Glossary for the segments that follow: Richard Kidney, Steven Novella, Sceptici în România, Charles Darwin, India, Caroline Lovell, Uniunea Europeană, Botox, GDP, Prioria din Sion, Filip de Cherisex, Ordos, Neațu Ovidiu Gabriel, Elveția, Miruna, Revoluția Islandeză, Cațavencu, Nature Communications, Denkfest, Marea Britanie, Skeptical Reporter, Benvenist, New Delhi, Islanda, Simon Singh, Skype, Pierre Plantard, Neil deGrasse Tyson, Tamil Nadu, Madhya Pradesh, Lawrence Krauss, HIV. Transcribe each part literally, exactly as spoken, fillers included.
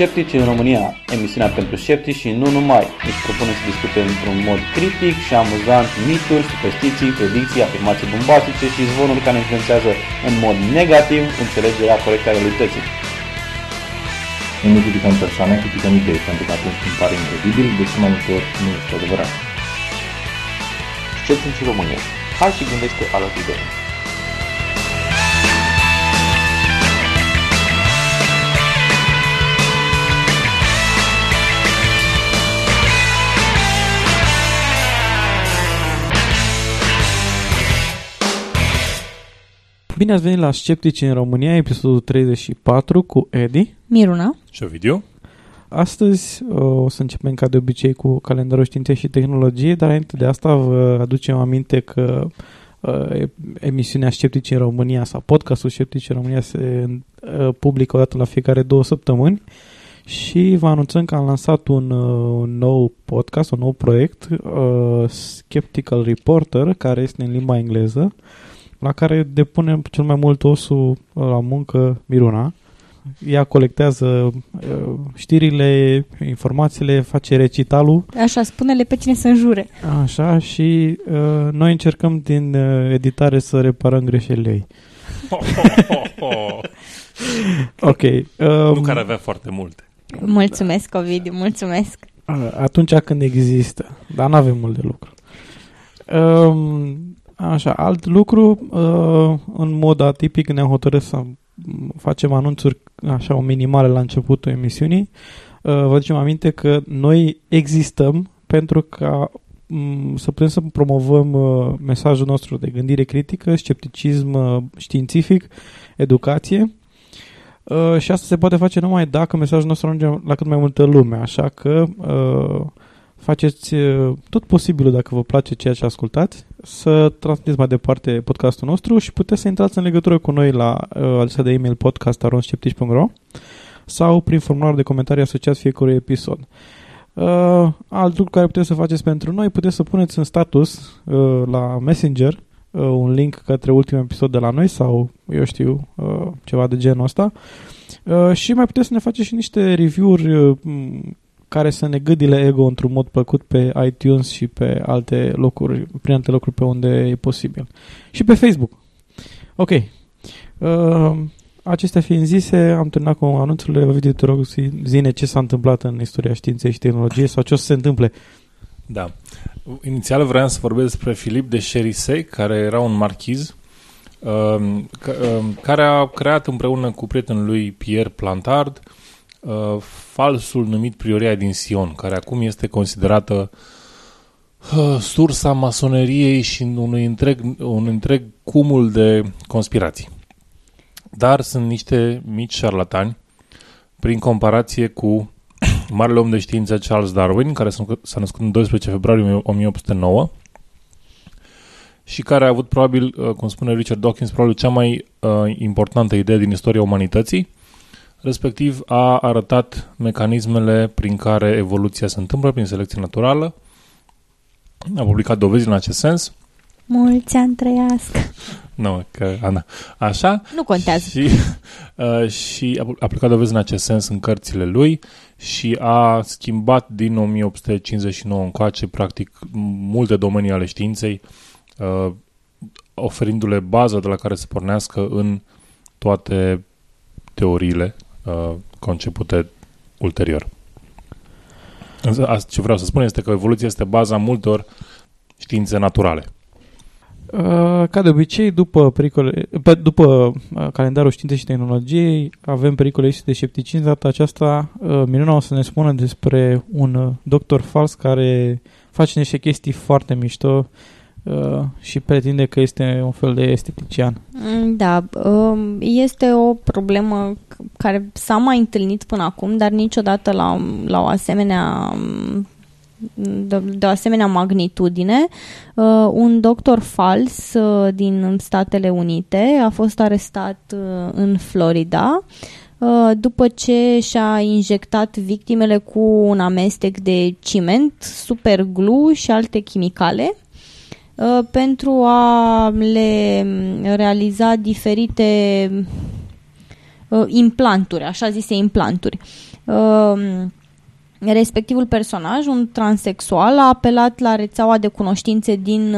Sceptici în România, emisiunea pentru sceptici și nu numai, își propune să discute într-un mod critic și amuzant mituri, superstiții, predicții, afirmații bombastice și zvonuri care influențează în mod negativ înțelegerea corectă a realității. Nu criticăm persoane, criticăm idei, pentru că atunci îmi pare incredibil, deși mai multe ori nu este adevărat. Sceptici în România, hai și gândește alături de noi. Bine ați venit la Sceptici în România, episodul treizeci și patru cu Edi, Miruna și Ovidiu. Astăzi o să începem ca de obicei cu calendarul științei și tehnologiei, dar înainte de asta vă aducem aminte că emisiunea Sceptici în România sau podcastul Sceptici în România se publică o dată la fiecare două săptămâni și vă anunțăm că am lansat un, un nou podcast, un nou proiect, Skeptical Reporter, care este în limba engleză, la care depunem cel mai mult osul la muncă Miruna. Ea colectează știrile, informațiile, face recitalul. Așa, spune-le pe cine să înjure. Așa, și uh, noi încercăm din uh, editare să reparăm greșelile ei. Ho, ho, ho, ho. Ok. Um, nu care avea foarte multe. Mulțumesc, Ovidiu, mulțumesc. Atunci când există, dar nu avem mult de lucru. Um, Așa, alt lucru, în mod atipic ne-am hotărât să facem anunțuri așa o minimale la începutul emisiunii. Vă aducem aminte că noi existăm pentru ca să putem să promovăm mesajul nostru de gândire critică, scepticism științific, educație. Și asta se poate face numai dacă mesajul nostru ajunge la cât mai multă lume, așa că faceți tot posibilul, dacă vă place ceea ce ascultați, să transmiteți mai departe podcastul nostru și puteți să intrați în legătură cu noi la uh, adresa de e-mail podcast punct ro sau prin formularul de comentarii asociat fiecărui episod. Uh, alt lucru care puteți să faceți pentru noi, puteți să puneți în status uh, la Messenger uh, un link către ultimul episod de la noi sau, eu știu, uh, ceva de genul ăsta uh, și mai puteți să ne faceți și niște review-uri uh, care să ne gâdile ego într-un mod plăcut pe iTunes și pe alte locuri, prin alte locuri pe unde e posibil. Și pe Facebook. Ok. Uh, acestea fiind zise, am terminat cu anunțurile. Ovidiu, te rog, zi-ne ce s-a întâmplat în istoria științei și tehnologiei sau ce o să se întâmple. Da. Inițial vreau să vorbesc despre Filip de Cherisex, care era un marchiz, uh, care a creat împreună cu prietenul lui Pierre Plantard Uh, falsul numit Prioria din Sion, care acum este considerată uh, sursa masoneriei și unui întreg, un întreg cumul de conspirații. Dar sunt niște mici șarlatani prin comparație cu marele om de știință Charles Darwin, care s-a născut în doisprezece februarie o mie opt sute nouă și care a avut probabil, uh, cum spune Richard Dawkins, probabil cea mai uh, importantă idee din istoria umanității. Respectiv a arătat mecanismele prin care evoluția se întâmplă prin selecție naturală. A publicat dovezi în acest sens. Mulți ani trăiască. Nu, că Ana. Așa. Nu contează. Și, uh, și a publicat dovezi în acest sens în cărțile lui și a schimbat din o mie opt sute cincizeci și nouă încoace practic multe domenii ale științei, uh, oferindu-le baza de la care se pornească în toate teoriile concepute ulterior. Însă, ce vreau să spun este că evoluția este baza multor științe naturale. Ca de obicei, după, pericole, după calendarul științei și tehnologiei, avem pericole de scepticism. Data aceasta, Minuna o să ne spună despre un doctor fals care face niște chestii foarte mișto și pretinde că este un fel de estetician. Da, este o problemă care s-a mai întâlnit până acum, dar niciodată la, la o asemenea de, de o asemenea magnitudine. Un doctor fals din Statele Unite a fost arestat în Florida după ce și-a injectat victimele cu un amestec de ciment, superglu și alte chimicale pentru a le realiza diferite implanturi, așa zise implanturi. Uh, Respectivul personaj, un transexual, a apelat la rețeaua de cunoștințe din,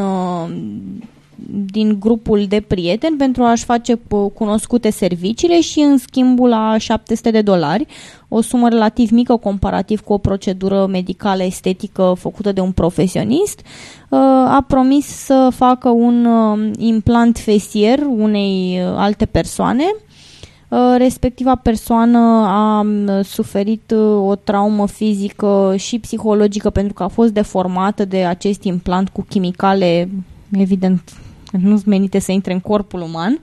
din grupul de prieteni pentru a-și face cunoscute serviciile și în schimbul la șapte sute de dolari, o sumă relativ mică comparativ cu o procedură medicală estetică făcută de un profesionist, a promis să facă un implant fesier unei alte persoane. Respectiva persoană a suferit o traumă fizică și psihologică pentru că a fost deformată de acest implant cu chimicale, evident, nu-s menite să intre în corpul uman.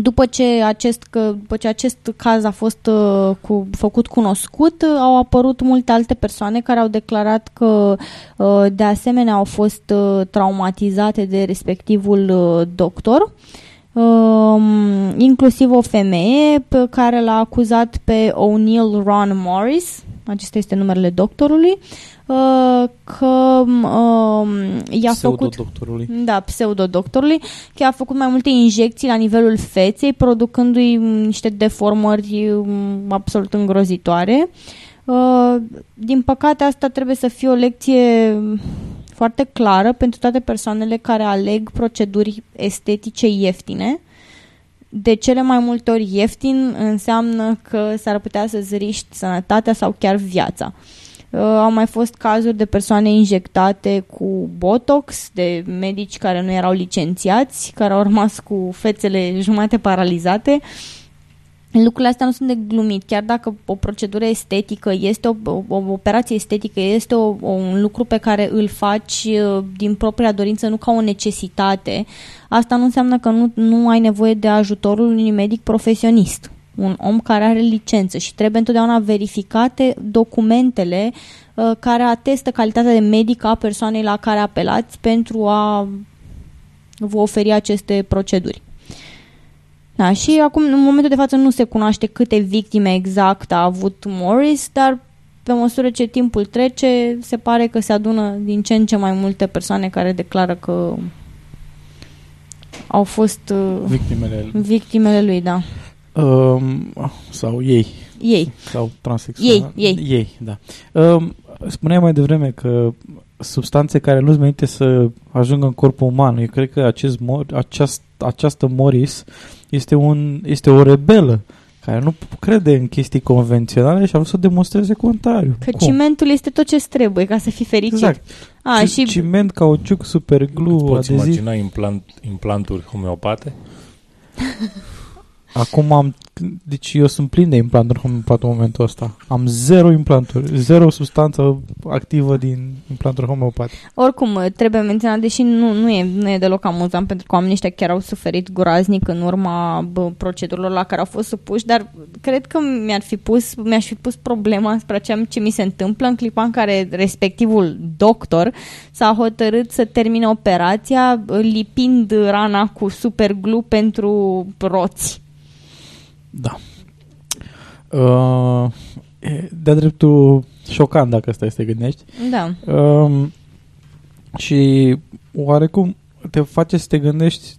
După ce acest, după ce acest caz a fost cu, făcut cunoscut, au apărut multe alte persoane care au declarat că de asemenea au fost traumatizate de respectivul doctor. Uh, inclusiv o femeie pe care l-a acuzat pe O'Neill Ron Morris, acesta este numele doctorului, uh, că uh, i-a făcut pseudodoctorului. Da, pseudodoctorului, că i-a făcut mai multe injecții la nivelul feței, producându-i niște deformări absolut îngrozitoare. Uh, din păcate, asta trebuie să fie o lecție foarte clară pentru toate persoanele care aleg proceduri estetice ieftine. De cele mai multe ori ieftin înseamnă că s-ar putea să-ți riști sănătatea sau chiar viața. Uh, au mai fost cazuri de persoane injectate cu botox, de medici care nu erau licențiați, care au rămas cu fețele jumate paralizate. Lucrurile astea nu sunt de glumit, chiar dacă o procedură estetică este, o, o, o operație estetică este o, o, un lucru pe care îl faci din propria dorință, nu ca o necesitate, asta nu înseamnă că nu, nu ai nevoie de ajutorul unui medic profesionist, un om care are licență și trebuie întotdeauna verificate documentele uh, care atestă calitatea de medic a persoanei la care apelați pentru a vă oferi aceste proceduri. Da, și acum, în momentul de față, nu se cunoaște câte victime exact a avut Morris, dar pe măsură ce timpul trece, se pare că se adună din ce în ce mai multe persoane care declară că au fost victimele, victimele lui, da. Um, sau ei. Ei. Sau transexuali. Ei, ei. Ei, da. Um, spuneam mai devreme că substanțe care nu-ți menite să ajungă în corpul uman. Eu cred că acest mor, aceast, această Morris este, un, este o rebelă care nu crede în chestii convenționale și a vrut să demonstreze contrariu. Că Cum? cimentul este tot ce trebuie ca să fii fericit. Exact. A, C- și ciment, cauciuc, superglu, adeziv. Poți imagina implant, implanturi homeopate? Acum am... Deci eu sunt plin de implanturi homeopate în momentul ăsta. Am zero implanturi, zero substanță activă din implanturi homeopate. Oricum, trebuie menționat, deși nu, nu, e, nu e deloc amuzant, pentru că oamenii ăștia chiar au suferit groaznic în urma bă, procedurilor la care au fost supuși, dar cred că mi-ar fi pus, mi-aș fi pus problema spre ceea ce mi se întâmplă în clipa în care respectivul doctor s-a hotărât să termine operația lipind rana cu superglu pentru roți. Da. Uh, de-a dreptul șocant, dacă stai să te gândești. Da. Uh, și oarecum te face să te gândești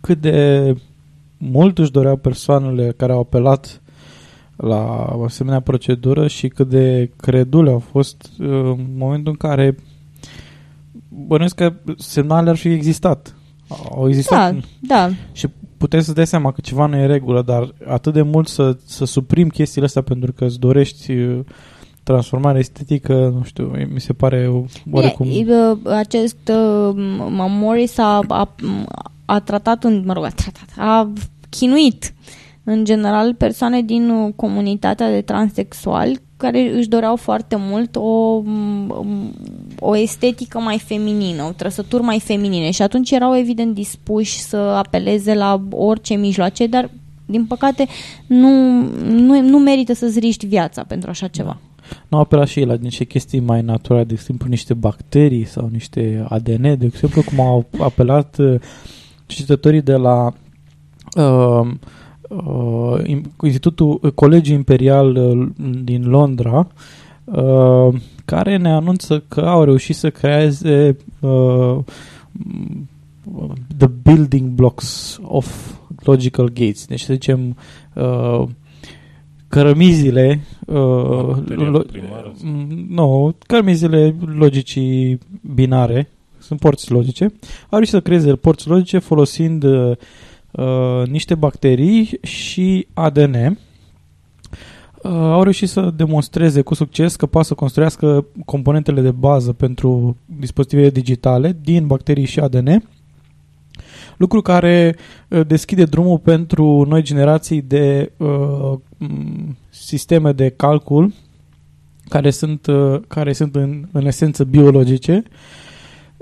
cât de mult își doreau persoanele care au apelat la o asemenea procedură și cât de credule au fost uh, în momentul în care bănuiesc că semnalele ar fi existat. Au existat. Da, da. Și puteți să-ți dai seama că ceva nu e în regulă, dar atât de mult să, să suprim chestiile astea pentru că îți dorești transformare estetică, nu știu, mi se pare oarecum... E, acest uh, Morris a, a, a tratat, un, mă rog, a tratat, a chinuit în general persoane din comunitatea de transexuali care își doreau foarte mult o, o estetică mai feminină, o trăsătură mai feminină și atunci erau evident dispuși să apeleze la orice mijloace, dar din păcate nu, nu, nu merită să-ți riști viața pentru așa ceva. Nu au apelat și ei la niște chestii mai naturale, de exemplu niște bacterii sau niște A D N, de exemplu cum au apelat cercetătorii de la... Uh, Uh, Institutul uh, Colegiul Imperial uh, din Londra uh, care ne anunță că au reușit să creeze uh, the building blocks of logical gates. Deci, să zicem, uh, cărămizile uh, lo- no, cărămizile logicii binare, sunt porți logice, au reușit să creeze porți logice folosind uh, niște bacterii și A D N. Uh, au reușit să demonstreze cu succes că poate să construiască componentele de bază pentru dispozitivele digitale din bacterii și A D N, lucru care uh, deschide drumul pentru noi generații de uh, sisteme de calcul care sunt, uh, care sunt în, în esență biologice.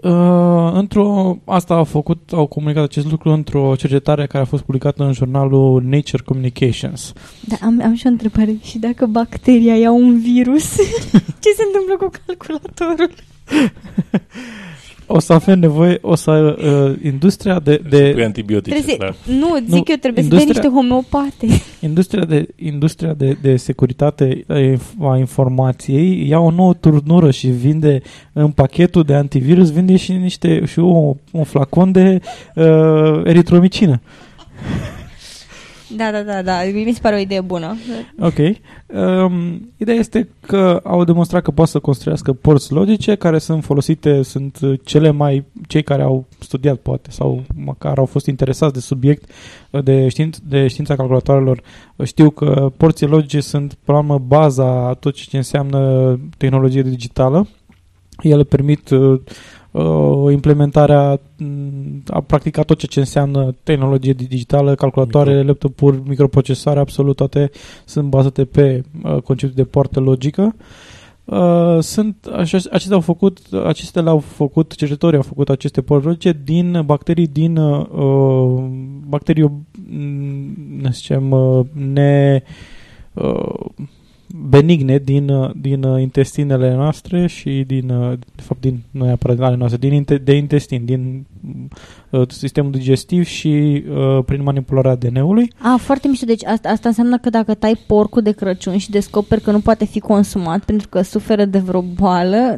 Uh, într-o, asta au făcut, au comunicat acest lucru într-o cercetare care a fost publicată în jurnalul Nature Communications. Da, am, am și o întrebare. Și dacă bacteria ia un virus, ce se întâmplă cu calculatorul? O să avem nevoie, o să uh, industria de... de să antibiotice, trebuie, clar. Nu, zic nu, eu, trebuie să dea niște homeopate. Industria de, industria de, de securitate a informației ia o nouă turnură și vinde în pachetul de antivirus, vinde și niște și o, un flacon de uh, eritromicină. Da, da, da, da, mi se pare o idee bună. Ok. Um, ideea este că au demonstrat că poate să construiască porți logice care sunt folosite, sunt cele mai, cei care au studiat poate sau măcar au fost interesați de subiect de, științ, de știința calculatoarelor. Știu că porții logice sunt, până la urmă, baza a tot ce înseamnă tehnologie digitală. Ele permit uh, implementarea a practicat tot ce, ce înseamnă tehnologie digitală, calculatoare, Micro. laptopuri, microprocesoare, absolut toate sunt bazate pe uh, conceptul de poartă logică. Uh, sunt, acestea au făcut, acestea le-au făcut, cercetătorii au făcut aceste poartă logice din bacterii din uh, bacterii, ne zicem, uh, ne... Uh, benigne din, din intestinele noastre și din, de fapt, din, nu neapărat ale noastre, din, de intestin, din uh, sistemul digestiv și uh, prin manipularea A D N-ului. Ah, foarte mișto. Deci asta, asta înseamnă că dacă tai porcul de Crăciun și descoperi că nu poate fi consumat pentru că suferă de vreo boală,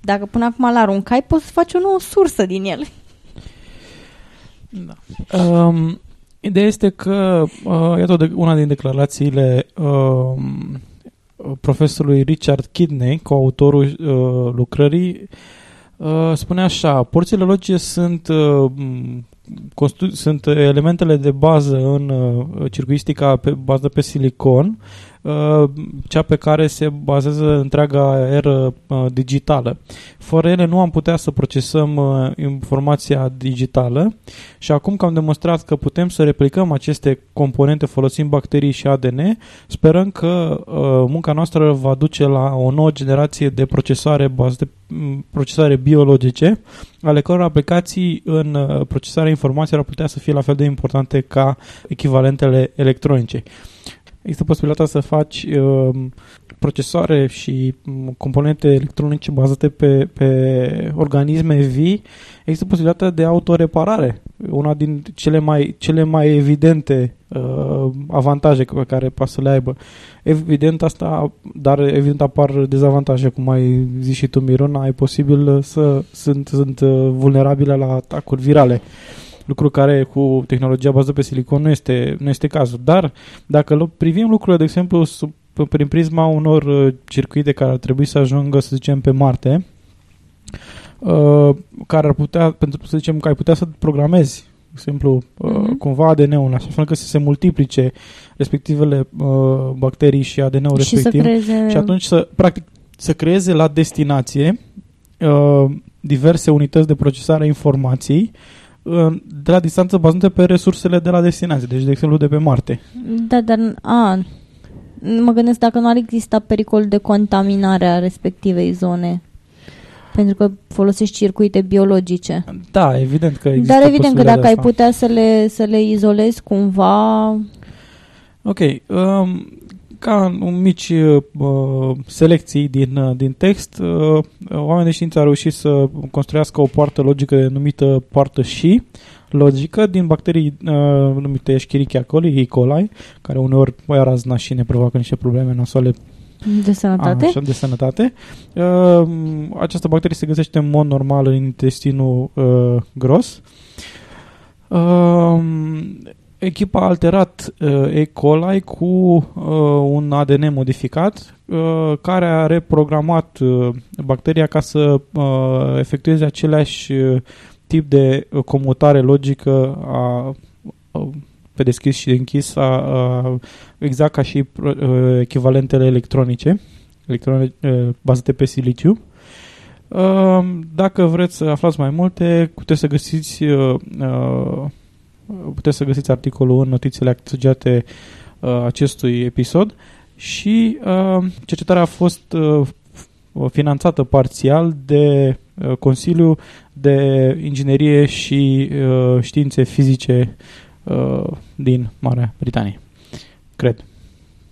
dacă până acum l-aruncai, poți să faci o nouă sursă din el. Da. Um, ideea este că uh, iată una din declarațiile uh, profesorului Richard Kidney, coautorul uh, lucrării, uh, spune așa: porțile logice sunt, uh, constru- sunt elementele de bază în uh, circuistica pe bază pe silicon, uh, cea pe care se bazează întreaga eră uh, digitală. Fără ele nu am putea să procesăm uh, informația digitală și acum că am demonstrat că putem să replicăm aceste componente folosind bacterii și A D N, sperăm că uh, munca noastră va duce la o nouă generație de procesare, bazate, procesare biologice, ale căror aplicații în uh, procesarea informației ar putea să fie la fel de importante ca echivalentele electronice. Există posibilitatea să faci uh, procesoare și componente electronice bazate pe, pe organisme vii. Există posibilitatea de autoreparare, una din cele mai, cele mai evidente uh, avantaje pe care poate să le aibă. Evident asta, dar evident apar dezavantaje, cum ai zis și tu, Miruna, e posibil să sunt, sunt vulnerabile la atacuri virale. Lucru care cu tehnologia bazată pe silicon nu este, nu este cazul. Dar dacă privim lucrurile, de exemplu, sub, prin prisma unor circuite care ar trebui să ajungă, să zicem, pe Marte, uh, care ar putea, pentru să zicem că ai putea să programezi, de exemplu, uh, mm-hmm. cumva A D N-ul, așa că să se multiplice respectivele uh, bacterii și A D N-ul și respectiv creeze... și atunci să, practic, să creeze la destinație uh, diverse unități de procesare a informației de la distanță bazată pe resursele de la destinație, deci de exemplu de pe Marte. Da, dar a, mă gândesc dacă nu ar exista pericolul de contaminare a respectivei zone, pentru că folosești circuite biologice. Da, evident că există. Dar evident că dacă ai putea să le, să le izolezi cumva... Ok, um, ca în mici uh, selecții din, din text, uh, oamenii de știință au reușit să construiască o poartă logică denumită poartă și logică din bacterii uh, numite Escherichia coli, E. coli, care uneori mai razna și ne provoacă niște probleme nasoale de sănătate. Așa, de sănătate. Uh, această bacterie se găsește în mod normal în intestinul uh, gros. Uh, echipa a alterat uh, E. coli cu uh, un A D N modificat uh, care a reprogramat uh, bacteria ca să uh, efectueze aceleași uh, tip de uh, comutare logică a uh, pe deschis și închis, a, a, exact ca și a, echivalentele electronice, electrone, a, bazate pe siliciu. A, dacă vreți să aflați mai multe, puteți să găsiți, a, a, puteți să găsiți articolul în notițele asociate acestui episod și a, cercetarea a fost a, finanțată parțial de a, Consiliul de Inginerie și a, Științe Fizice din Marea Britanie. Cred.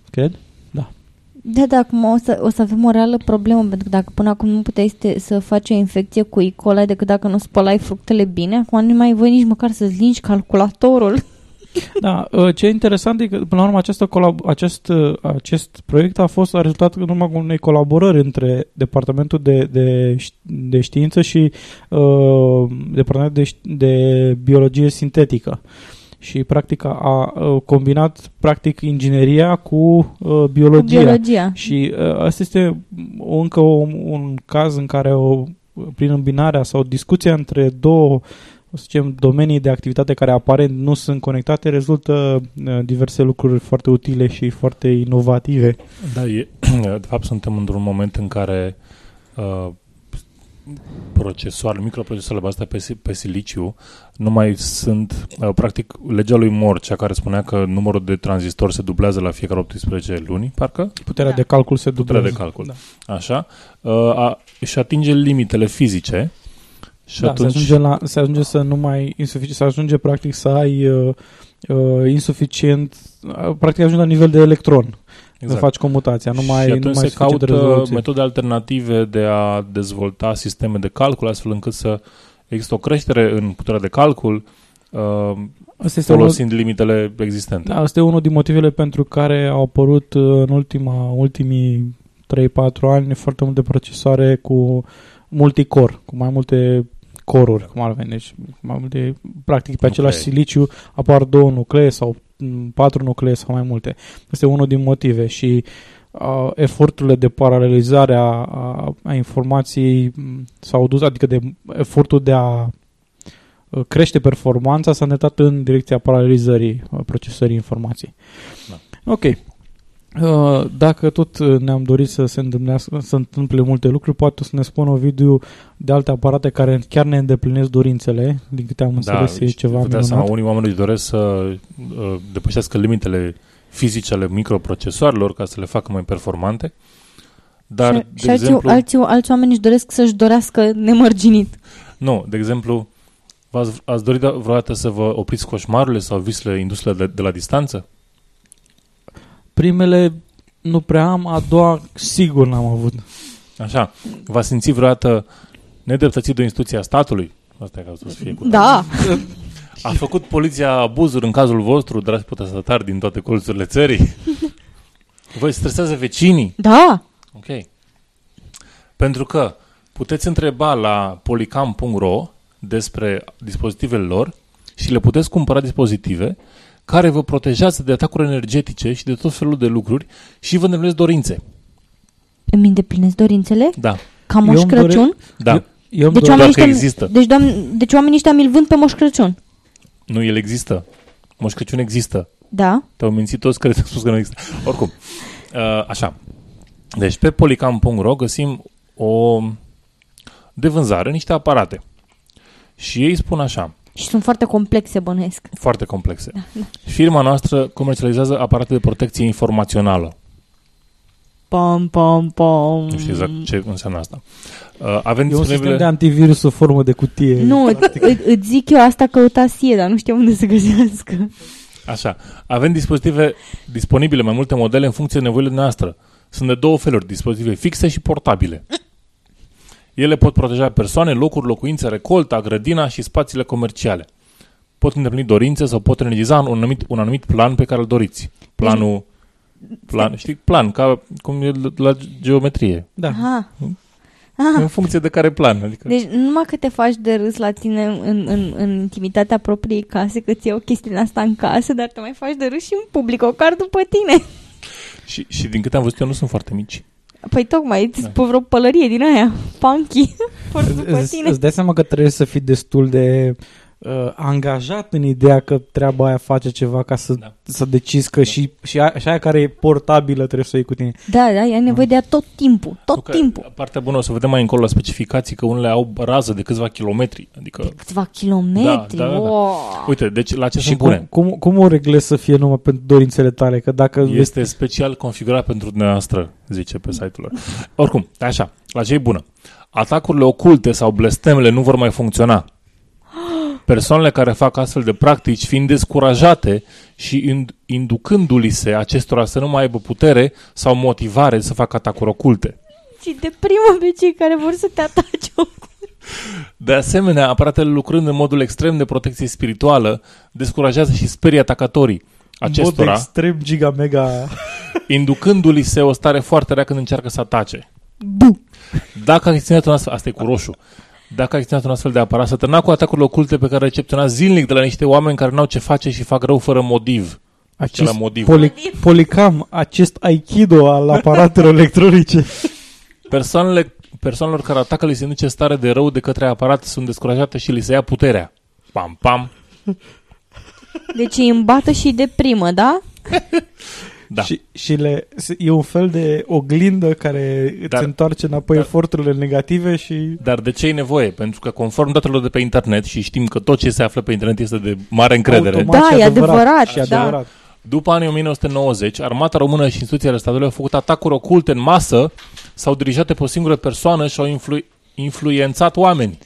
Cred? Da. Da, da, acum o să, o să avem o reală problemă, pentru că dacă până acum nu puteai să, să faci o infecție cu E. coli decât dacă nu spălai fructele bine, acum nu mai voi nici măcar să-ți lingi calculatorul. Da, ce e interesant e că, până la urmă, această colab- acest, acest proiect a fost a rezultat în urma unei colaborări între Departamentul de, de, de Știință și uh, Departamentul de, de Biologie Sintetică. Și practic a, a combinat practic ingineria cu uh, biologia. biologia. Și uh, asta este încă o, un caz în care o, prin îmbinarea sau discuția între două, o să zicem, domenii de activitate care aparent nu sunt conectate, rezultă uh, diverse lucruri foarte utile și foarte inovative. Da, e, de fapt suntem într-un moment în care uh, procesoarele, microprocesoarele bazate pe, pe siliciu nu mai sunt, practic, legea lui Moore, cea care spunea că numărul de tranzistori se dublează la fiecare optsprezece luni, parcă? Puterea da. de calcul se dublează. Puterea de calcul, da. Așa. A, și atinge limitele fizice și da, atunci... Se ajunge, la, se ajunge să nu mai... Insuficient, se ajunge, practic, să ai uh, uh, insuficient... Practic, ajunge la nivel de electron. Exact. Să faci comutația. Nu mai, și atunci nu mai se caută metode alternative de a dezvolta sisteme de calcul, astfel încât să există o creștere în puterea de calcul uh, folosind unul, limitele existente. Da, asta e unul din motivele pentru care au apărut în ultima, ultimii trei patru ani foarte multe procesoare cu multicore, cu mai multe coruri, cum ar veni. Deci, mai multe, practic, pe același siliciu apar două nuclee sau patru nuclee sau mai multe. Este unul din motive și uh, eforturile de paralelizare a, a, a informației s-au dus, adică de efortul de a crește performanța s-a îndreptat în direcția paralelizării uh, procesării informației. Da. Ok. Uh, dacă tot ne-am dorit să se să întâmple multe lucruri, poate o să ne spună o video de alte aparate care chiar ne îndeplinesc dorințele, din câte am înțeles, da, e ceva minunat. Seama, unii oameni își doresc să uh, depășească limitele fizice ale microprocesoarelor ca să le facă mai performante, dar, și, de și exemplu... Alții, alți oameni își doresc să-și dorească nemărginit. Nu, de exemplu, v-ați, ați dorit vreodată să vă opriți coșmarurile sau visele indusele de, de la distanță? Primele nu prea am, a doua sigur n-am avut. Așa, v-a simțit vreodată nedreptățit de o instituție a statului? Asta e cazul să fie cu da! Tari. A făcut poliția abuzuri în cazul vostru, dragi protestatari din toate colțurile țării? Vă stresează vecinii? Da! Ok. Pentru că puteți întreba la policam punct ro despre dispozitivele lor și le puteți cumpăra dispozitive care vă protejează de atacuri energetice și de tot felul de lucruri și vă îndeplinesc dorințe. Îmi îndeplinesc dorințele? Da. Ca Moș eu Crăciun? Da. Eu, eu deci, oamenii ăștia, există. Deci, doamne, deci oamenii ăștia mi-l vând pe Moș Crăciun. Nu, el există. Moș Crăciun există. Da. Te-au mințit toți care te-au spus că nu există. Oricum. Așa. Deci pe policam punct ro găsim o de vânzare, niște aparate. Și ei spun așa. Și sunt foarte complexe, bănuiesc. Foarte complexe. Da, da. Firma noastră comercializează aparate de protecție informațională. Pom, pom, pom. Nu știu exact ce înseamnă asta. Uh, avem eu un sistem de antivirus sub formă de cutie. Nu, îți zic eu, asta căutați ei, dar nu știu unde să găsească. Așa. Avem dispozitive disponibile, mai multe modele, în funcție de nevoile noastre. Sunt de două feluri, dispozitive fixe și portabile. Ele pot proteja persoane, locuri, locuințe, recolta, grădina și spațiile comerciale. Pot îndeplini dorințe sau pot realiza un anumit, un anumit plan pe care îl doriți. Planul Plan, știi, plan, ca cum e la geometrie. Da. Aha. Aha. În funcție de care plan. Adică... Deci numai că te faci de râs la tine în, în, în intimitatea propriei case, că ți iau chestiile asta în casă, dar te mai faci de râs și în public, o car după tine. Și, și din câte am văzut eu, nu sunt foarte mici. Păi tocmai, îți spui vreo pălărie din aia, punky, porți după tine. Îți dai seama că trebuie să fii destul de... Uh, angajat în ideea că treaba aia face ceva ca să, da. Să decizi că da. și, și, a, și aia care e portabilă trebuie să iei cu tine. Da, da, ai nevoie uh. de ea tot timpul, tot okay. timpul. Partea bună, o să vedem mai încolo la specificații că unele au rază de câțiva kilometri. Adică... De câțiva kilometri? Da, da, da, da. Wow. Uite, deci la ce și sunt bune? Cum, cum, cum o reglezi să fie numai pentru dorințele tale? Că dacă este vezi... special configurat pentru dumneavoastră, zice pe site-ul lor. Oricum, așa, la ce e bună? Atacurile oculte sau blestemele nu vor mai funcționa. Persoanele care fac astfel de practici fiind descurajate și inducându-li se acestora să nu mai aibă putere sau motivare să facă atacuri oculte. Și deprimă pe cei care vor să te atace ocult. De asemenea, aparatele lucrând în modul extrem de protecție spirituală descurajează și sperie atacatorii acestora. Mod extrem giga mega. Inducându-li se o stare foarte rea când încearcă să atace. Bu. Dacă acționează un astfel, asta e cu roșu. Dacă acționează un astfel de aparat, să târna cu atacurile oculte pe care le recepționa zilnic de la niște oameni care n-au ce face și fac rău fără motiv. Acest motiv. Poli- policam, acest aikido al aparatelor electronice. Persoanele, persoanelor care atacă li se induce stare de rău de către aparat, sunt descurajate și li se ia puterea. Pam, pam. Deci îi îmbată și deprimă, da? Da. Și, și le, e un fel de oglindă care dar, îți întoarce înapoi dar, eforturile negative și... Dar de ce e nevoie? Pentru că conform datelor de pe internet, și știm că tot ce se află pe internet este de mare încredere. Automat, da, e adevărat. adevărat, și adevărat. Da. După anii nouăsprezece nouăzeci, armata română și instituțiile statului au făcut atacuri oculte în masă, s-au dirijat pe o singură persoană și au influ- influențat oameni.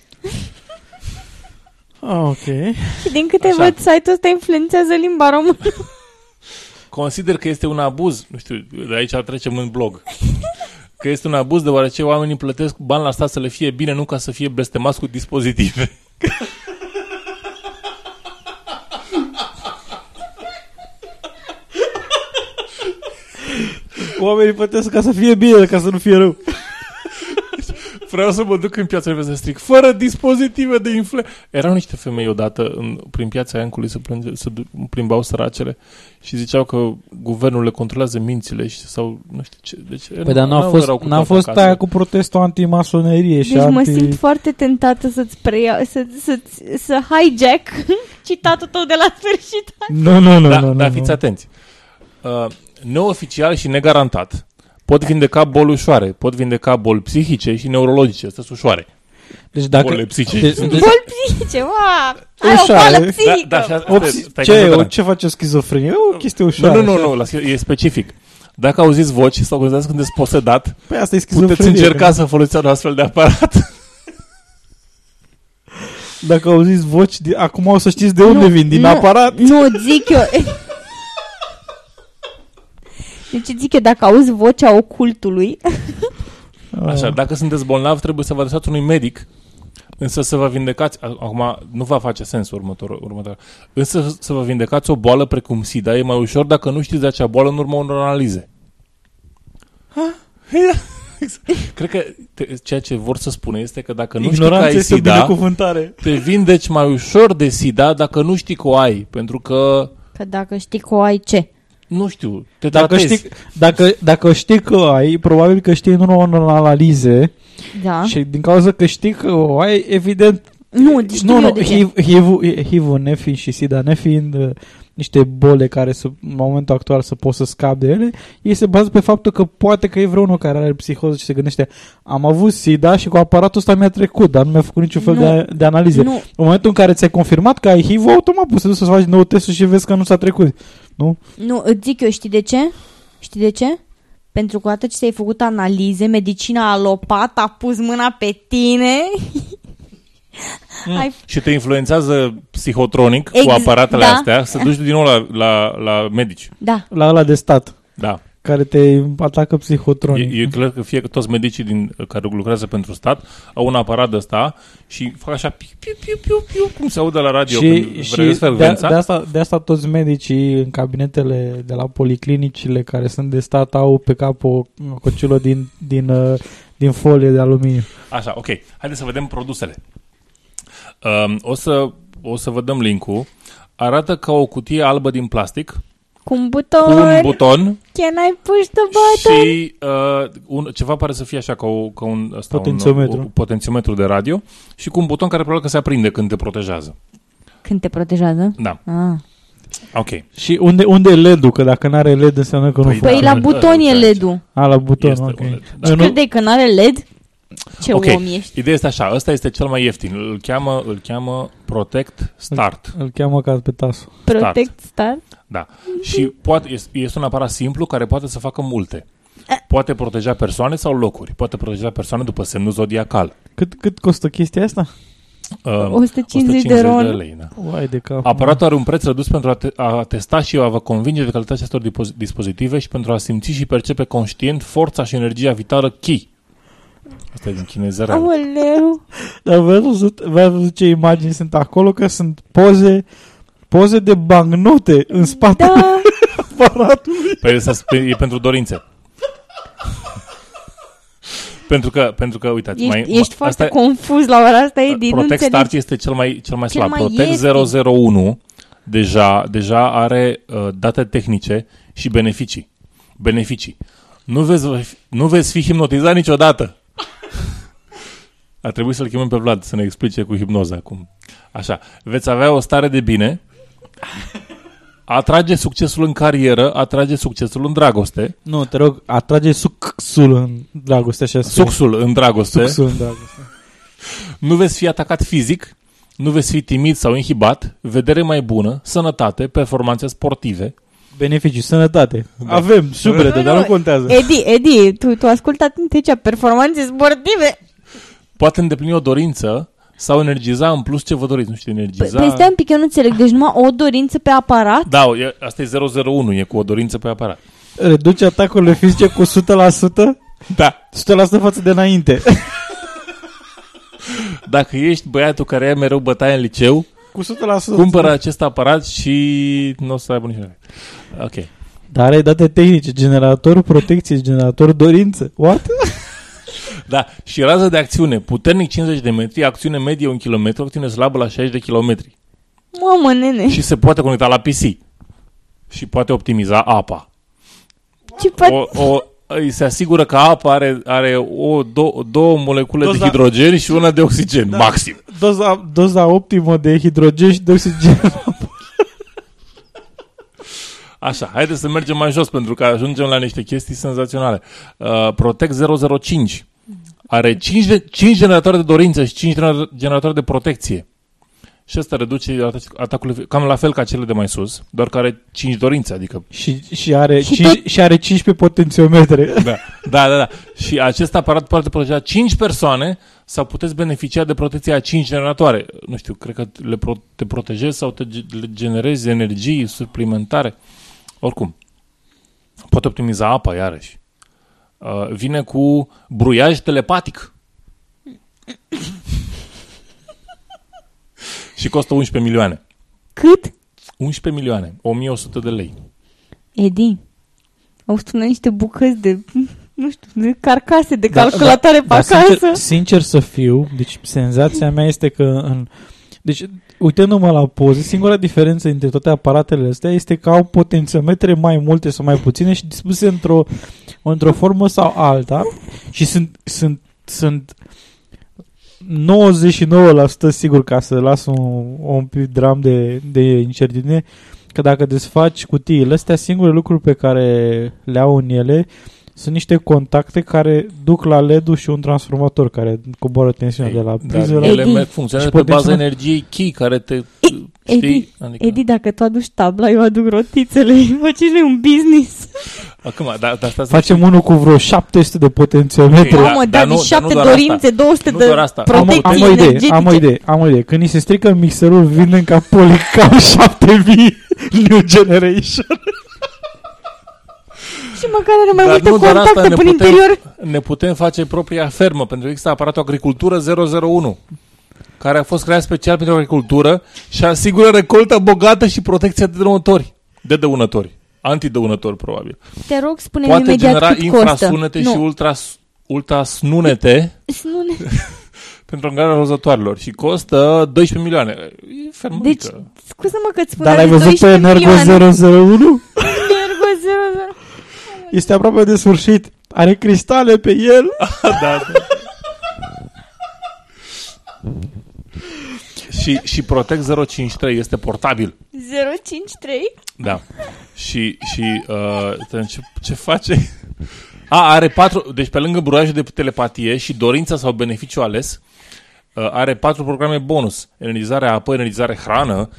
Ok. Și din câte Așa. văd, site-ul ăsta influențează limba română. Consider că este un abuz, nu știu, de aici trecem în blog, că este un abuz deoarece oamenii plătesc bani la stat să le fie bine, nu ca să fie blestemați cu dispozitive. Oamenii plătesc ca să fie bine, ca să nu fie rău. Vreau să mă duc în piața de să stric, fără dispozitive de influență. Erau niște femei odată în, prin piața Iancului să, plânge, să plimbau săracele și ziceau că guvernul le controlează mințile și sau nu știu ce. Deci, păi nu, dar n-a fost, n-a fost aia cu protestul anti-masonerie. Deci și Deci anti... mă simt foarte tentată să-ți preia, să, să, să hijack citatul tău de la sfârșit. Nu, nu, nu. Dar da, da, fiți atenți. Uh, neoficial și negarantat. Pot vindeca boli ușoare, pot vindeca boli psihice și neurologice, astea sunt ușoare. Deci dacă... Boli psihice. Deci, deci... Boli psihice, wow! Ai ușoare. O bolă psihică! Da, da, o, ce, ce face schizofrenie? O chestie ușoară. Nu, nu, nu, nu, e specific. Dacă auziți voci sau când sunteți posedat, păi asta e schizofrenie, puteți încerca să folosiți un astfel de aparat. Dacă auziți voci, acum o să știți de unde nu, vin, din nu, aparat. Nu, zic eu... Deci zic că dacă auzi vocea ocultului... Așa, dacă sunteți bolnavi, trebuie să vă adresați unui medic, însă să vă vindecați... Acum nu va face sens următorul, următor, însă să vă vindecați o boală precum SIDA e mai ușor dacă nu știți de acea boală în urma unor analize. Ha? Cred că te, ceea ce vor să spună este că dacă nu știi că ai SIDA, te vindeci mai ușor de SIDA dacă nu știi că o ai, pentru că... Că dacă știi că o ai, ce? Nu știu, te dacă știi, dacă, dacă știi că ai, probabil că știi în urma unor analize, da. Și din cauza că știi că o ai, evident... Nu, deci nu, nu, H I V-ul nefiind și SIDA nefiind uh, niște boli care sub, în momentul actual să poți să scapi de ele, ei se bazează pe faptul că poate că e vreunul care are psihoză și se gândește am avut SIDA și cu aparatul ăsta mi-a trecut, dar nu mi-a făcut niciun fel nu, de, de analize. Nu. În momentul în care ți-ai confirmat că ai H I V, automat poți să duci să-ți faci nou testul și vezi că nu s-a trecut. Nu? Nu, îți zic eu, știi de ce? Știi de ce? Pentru că atât ce ți-ai făcut analize, medicina a lopat, a pus mâna pe tine... Mm. Ai... Și te influențează psihotronic Ex- cu aparatele da. astea, să duci din nou la, la, la medici. Da. La ăla de stat. Da. care te atacă psihotronic. E, e clar că fie, toți medicii din, care lucrează pentru stat au un aparat ăsta și fac așa piu, piu, piu, piu, piu, cum se aude la radio și, când și vreți frecvența. De, de, asta, de asta toți medicii în cabinetele de la policlinicile care sunt de stat au pe cap o cociulă din, din, din folie de aluminiu. Așa, ok. Haideți să vedem produsele. Um, o, să, o să vă dăm link-ul. Arată ca o cutie albă din plastic. Cu un buton. Cu un buton. Can I push the button? Și uh, un, ceva pare să fie așa ca, o, ca un, asta, potențiometru. Un, un potențiometru de radio și cu un buton care probabil că se aprinde când te protejează. Când te protejează? Da. Ah. Ok. Și unde, unde e L E D-ul? Că dacă n-are L E D înseamnă că păi nu... Păi da, la buton e L E D-ul. A, la buton, este ok. L E D, da. Și credeai că n-are L E D? Ce okay. om ești? Ideea este așa, ăsta este cel mai ieftin. Îl cheamă, îl cheamă Protect Start. Îl, îl cheamă ca pe tasul. Protect Start? Start? Da. Mm-hmm. Și poate, este, este un aparat simplu care poate să facă multe. Poate proteja persoane sau locuri. Poate proteja persoane după semnul zodiacal. Cât, cât costă chestia asta? Uh, o sută cincizeci de, de lei. Da. Uai de cap, aparatul are un preț redus pentru a, te- a testa și a vă convinge de calitatea acestor dipoz- dispozitive și pentru a simți și percepe conștient forța și energia vitală chi. Asta e din chinezără. Aoleu! Dar v-ați văzut ce imagini sunt acolo? Că sunt poze poze de bancnote în spatele da. aparatului. Păi asta e pentru dorințe. Pentru că, pentru că uitați... Ești, mai, ești foarte e, confuz la ora asta, Edi. Protect Start este cel mai, cel mai cel slab. Mai Protect este. zero zero unu deja, deja are uh, date tehnice și beneficii. Beneficii. Nu veți, nu veți fi hipnotizat niciodată. A trebuit să-l chemăm pe Vlad să ne explice cu hipnoza acum. Așa. Veți avea o stare de bine. Atrage succesul în carieră, atrage succesul în dragoste. Nu, te rog, atrage succesul în dragoste. Așa succesul în dragoste. Succesul în dragoste. Nu veți fi atacat fizic, nu veți fi timid sau inhibat, vedere mai bună, sănătate, performanțe sportive. Beneficii, sănătate. Da. Avem, subrete, dar nu contează. Edi, Edi, tu, tu ascultă atent aici, performanțe sportive. Poate îndeplini o dorință sau energiza în plus ce vă doriți. Nu știu, energiza... Păi stai un pic, eu nu înțeleg. Deci numai o dorință pe aparat? Da, e, asta e zero zero unu, e cu o dorință pe aparat. Reduce atacurile fizice cu o sută la sută? Da. o sută la sută față de înainte. Dacă ești băiatul care ia mereu bătaie în liceu, cu o sută la sută cumpără acest aparat și nu o să aibă nici nimic. Ok. Dar are date tehnice. Generator, protecție, generator, dorință. What? Da, și rază de acțiune, puternic cincizeci de metri, acțiune medie un kilometru, acțiune slabă la șaizeci de kilometri. Mamă, nene! Și se poate conecta la P C. Și poate optimiza apa. Ce poate... O, o, se asigură că apa are, are o, do, două molecule doza... de hidrogen și una de oxigen, da, maxim. Doza, doza optimă de hidrogen și de oxigen. Așa, haideți să mergem mai jos pentru că ajungem la niște chestii senzaționale. Uh, Protect zero zero cinci. Are cinci, cinci generatoare de dorință și cinci generatoare de protecție. Și asta reduce atacurile cam la fel ca cele de mai sus, doar că are cinci dorințe, adică... Și, și, are, și, cinci, tot... și are cincisprezece potențiometre. Da, da, da, da. Și acest aparat poate proteja cinci persoane sau puteți beneficia de protecția a cinci generatoare. Nu știu, cred că le pro- te protejezi sau te le generezi energii suplimentare. Oricum, poate optimiza apa, iarăși. Uh, vine cu bruiaj telepatic. Și costă unsprezece milioane. Cât? unsprezece milioane, o mie o sută de lei. Edi, au strână niște bucăți de, nu știu, de carcase, de da, calculatoare da, pe acasă. Sincer, sincer să fiu, deci senzația mea este că... În, deci, uitându-mă la poze, singura diferență între toate aparatele astea este că au potențiometre mai multe sau mai puține și dispuse într-o, într-o formă sau alta și sunt... sunt, sunt nouăzeci și nouă la sută sigur, ca să las un, un dram de, de incertitudine, că dacă desfaci cutiile astea, singurele lucruri pe care le au în ele sunt niște contacte care duc la L E D-ul și un transformator care coboară tensiunea de la priză. Ele merg, funcționează pe baza energiei chi care te... Edi, știi? Adică... Edi, dacă tu aduci tabla, eu aduc rotițele, facem noi un business. Acum, da, da, asta facem unul cu vreo șapte sute de potențiometre. Mamă, da, de șapte dorințe, două sute de protecții energetice. Am o idee, am o idee. Când îi se strică mixerul, vine în Capolicam șapte mii New Generation. Și măcar are mai multe contacte până interior. Ne putem face propria fermă, pentru că există aparatul Agricultură zero zero unu, care a fost creat special pentru agricultură și asigură recolta bogată și protecția de dăunători. De dăunători. Antidăunători, probabil. Te rog, spune-mi poate imediat cât costă. Poate genera infrasunete nu. și ultra, ultrasnunete Snune. pentru îngarea rozătoarelor. Și costă doisprezece milioane. E fermă deci, mică. Scuze-mă că-ți spune. Dar ai văzut pe Energo zero zero unu? Energo zero zero unu. Este aproape de sfârșit. Are cristale pe el. da, da. Și, și Protect zero cinci trei este portabil. zero cinci trei? Da. Și, și uh, ce, ce face? A, are patru, deci pe lângă bruiajul de telepatie și dorința sau beneficiu ales, uh, are patru programe bonus. Energizarea apă, energizare hrană,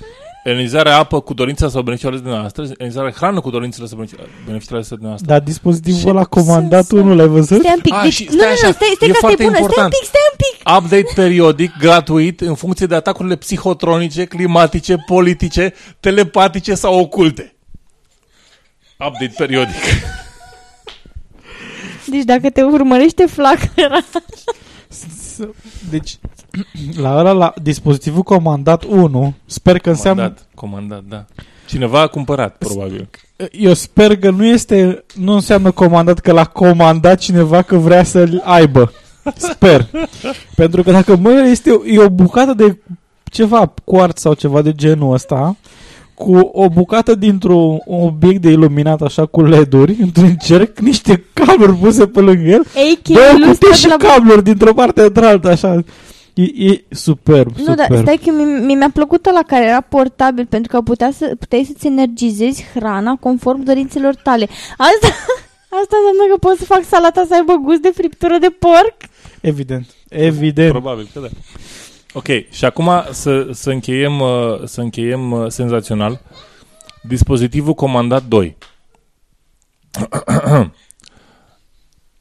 energizarea apă cu dorința sau beneficiu ales de noastră, energizarea hrană cu dorințele sau beneficiu ales de noastră. Dar dispozitivul ăla comandat, tu nu l-ai văzut? Stai un pic, deci, nu, nu, nu, stai, stai, e foarte important. Stai un pic, stai un pic. Update periodic, gratuit, în funcție de atacurile psihotronice, climatice, politice, telepatice sau oculte. Update periodic. Deci dacă te urmărește flacăra. Deci la ăla, la dispozitivul comandat unu, sper că înseamnă... Comandat, comandat, da. Cineva a cumpărat, probabil. Eu sper că nu este, nu înseamnă comandat că l-a comandat cineva că vrea să-l aibă. Sper. Pentru că dacă mă este e o bucată de ceva, cuarț sau ceva de genul ăsta, cu o bucată dintr-un obiect de iluminat, așa, cu L E D-uri, într-un cerc, niște cabluri puse pe lângă el, două cutii și cabluri dintr-o parte într-alta, așa. E, e superb, nu, superb. Nu, dar stai că mi, mi-a plăcut ăla care era portabil, pentru că putea să, puteai să-ți energizezi hrana conform dorințelor tale. Asta, asta înseamnă că pot să fac salata să aibă gust de friptură de porc? Evident, evident. Probabil că da. Ok, și acum să, să, încheiem, să încheiem senzațional. Dispozitivul comandat doi.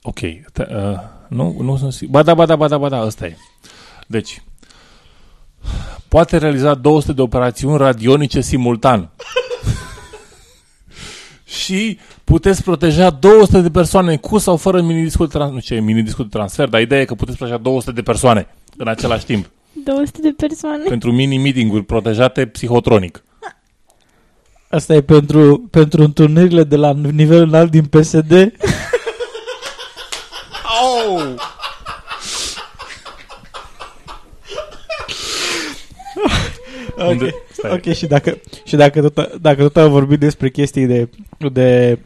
Ok, t- uh, nu, nu sunt sigur. Ba da, ba da, ba da, ba da, ăsta e. Deci, poate realiza două sute de operațiuni radionice simultan. Și puteți proteja două sute de persoane cu sau fără minidiscul de transfer. Nu ce minidiscul de transfer, dar ideea e că puteți proteja două sute de persoane în același timp. două sute de persoane. Pentru mini-meeting-uri protejate psihotronic. Asta e pentru, pentru întâlnirile de la nivel înalt din P S D. Au! Okay. Ok, și dacă, și dacă tot, dacă tot am vorbit despre chestii de, de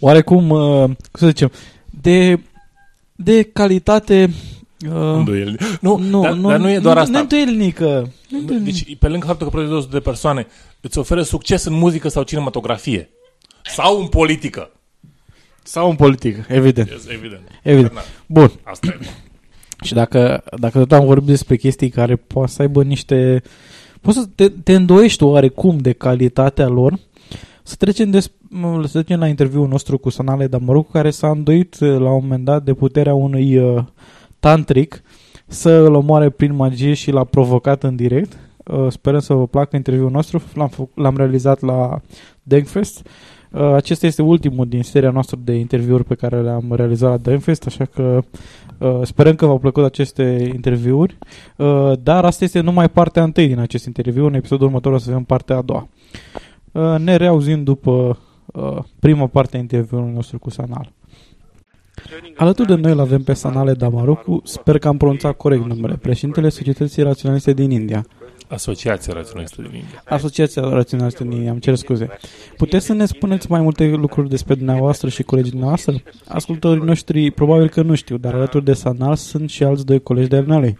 oarecum, uh, cum să zicem, de, de calitate... Uh, nu, nu, dar, nu, dar nu e doar nu, asta. Neîndoielnică. Deci, pe lângă faptul că proiectul două sute de persoane îți oferă succes în muzică sau cinematografie. Sau în politică. Sau în politică, evident. Yes, evident. evident. Bun. Asta e. Și dacă, dacă tot am vorbit despre chestii care poate să aibă niște... Poți să te, te îndoiești oarecum de calitatea lor. Să trecem, des, să trecem la interviul nostru cu Sanal Edamaruku, care s-a îndoit la un moment dat de puterea unui uh, tantric să îl omoare prin magie și l-a provocat în direct. Uh, sperăm să vă placă interviul nostru. L-am, fă, l-am realizat la Denkfest. Uh, acesta este ultimul din seria noastră de interviuri pe care le-am realizat la Denkfest, așa că uh, sperăm că v-au plăcut aceste interviuri, uh, dar asta este numai partea întâi din acest interviu. În episodul următor o să avem partea a doua. Uh, ne reauzim după uh, prima parte a interviului nostru cu Sanal. Alături de noi îl avem pe Sanal Edamaruku, sper că am pronunțat corect numele, președintele Societății Raționaliste din India. Asociația Raționalistă din India. Asociația Raționalistă din India, îmi cer scuze. Puteți să ne spuneți mai multe lucruri despre dumneavoastră și colegii dumneavoastră? Ascultătorii noștri probabil că nu știu, dar alături de Sanal sunt și alți doi colegi de-al lui.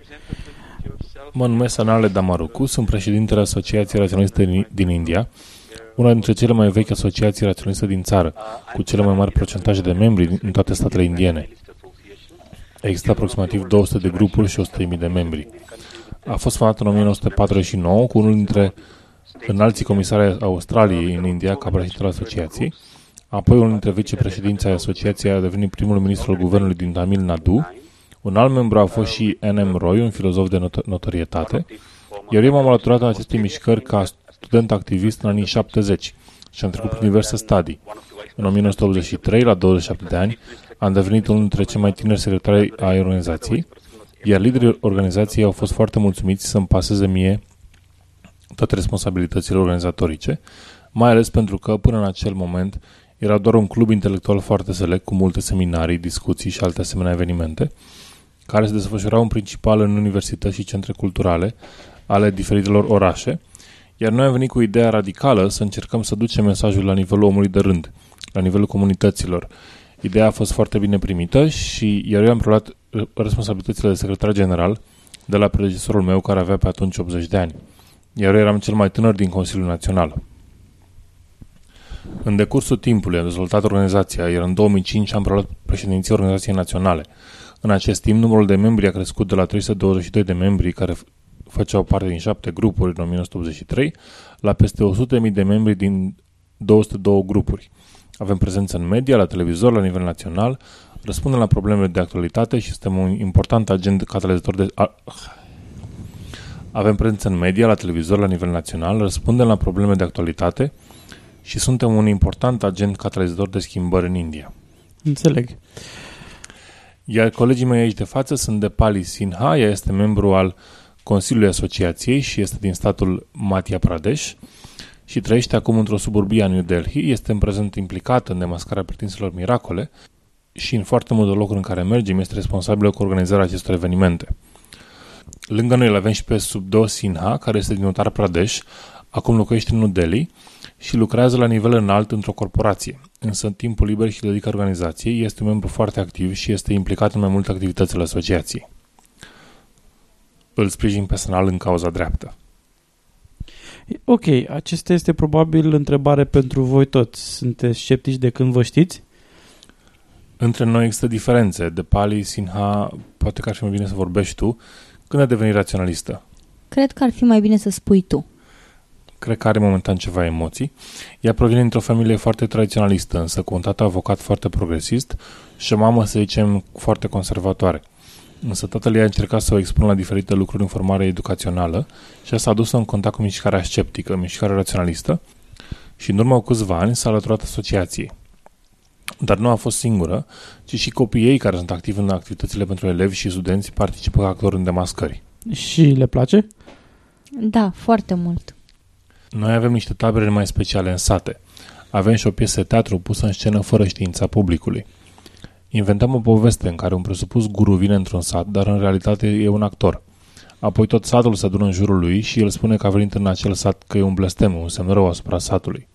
Mă numesc Sanal Edamaruku, sunt președintele Asociației Raționaliste din India, una dintre cele mai vechi asociații raționaliste din țară, cu cele mai mari procentaje de membri în toate statele indiene. Există aproximativ două sute de grupuri și o sută de mii de membri. A fost fondat în nouăsprezece patruzeci și nouă cu unul dintre înalții comisari ai Australiei în India ca președintele asociației, apoi unul dintre vicepreședinții asociației a devenit primul ministru al guvernului din Tamil Nadu, un alt membru a fost și N M Roy, un filozof de not- notorietate, iar eu m-am alăturat în aceste mișcări ca student activist în anii șaptezeci, și am trecut prin diverse stadii. În o mie nouă sute optzeci și trei, la douăzeci și șapte de ani, am devenit unul dintre cei mai tineri secretari ai organizației, iar liderii organizației au fost foarte mulțumiți să-mi paseze mie toate responsabilitățile organizatorice, mai ales pentru că, până în acel moment, era doar un club intelectual foarte select, cu multe seminarii, discuții și alte asemenea evenimente, care se desfășurau în principal în universități și centre culturale ale diferitelor orașe, iar noi am venit cu ideea radicală să încercăm să ducem mesajul la nivelul omului de rând, la nivelul comunităților. Ideea a fost foarte bine primită și iar eu am preluat responsabilitățile de secretar general de la predecesorul meu, care avea pe atunci optzeci de ani. Iar eu eram cel mai tânăr din Consiliul Național. În decursul timpului am dezvoltat organizația, iar în două mii cinci am preluat președinția Organizației Naționale. În acest timp, numărul de membri a crescut de la trei sute douăzeci și doi de membri care făceau parte din șapte grupuri în o mie nouă sute optzeci și trei la peste o sută de mii de membri din două sute doi grupuri. Avem prezență în media, la televizor, la nivel național, răspundem la problemele de actualitate și suntem un important agent catalizator de... Avem prezență în media, la televizor, la nivel național, răspundem la probleme de actualitate și suntem un important agent catalizator de schimbări în India. Înțeleg. Iar colegii mei aici de față sunt Depali Sinha, ea este membru al Consiliului Asociației și este din statul Madhya Pradesh și trăiește acum într-o suburbie a New Delhi, este în prezent implicată în demascarea pretinselor miracole și în foarte multe locuri în care mergem este responsabilă cu organizarea acestor evenimente. Lângă noi îl avem și pe Subdo Sinha, care este din Uttar Pradesh, acum locuiește în New Delhi și lucrează la nivel înalt într-o corporație, însă în timpul liber și dedicat organizației este un membru foarte activ și este implicat în mai multe activități ale asociației. Îl sprijin personal în cauza dreaptă. Ok, acesta este probabil întrebare pentru voi toți. Sunteți sceptici de când vă știți? Între noi există diferențe. Depali Sinha, poate că ar fi mai bine să vorbești tu. Când ai devenit raționalistă? Cred că ar fi mai bine să spui tu. Cred că are momentan ceva emoții. Ea provine dintr-o familie foarte tradiționalistă, însă cu un tată avocat foarte progresist și o mamă, să zicem, foarte conservatoare. Însă tatăl ei a încercat să o expună la diferite lucruri în formare educațională și asta a dus-o în contact cu mișcarea sceptică, mișcarea raționalistă și în urmă cu câțiva ani s-a alăturat asociației. Dar nu a fost singură, ci și copiii ei care sunt activi în activitățile pentru elevi și studenți participă ca actori în demascări. Și le place? Da, foarte mult. Noi avem niște tabere mai speciale în sate. Avem și o piesă de teatru pusă în scenă fără știința publicului. Inventăm o poveste în care un presupus guru vine într-un sat, dar în realitate e un actor. Apoi tot satul se adună în jurul lui și el spune că a venit în acel sat că e un blestem, un semn rău asupra satului.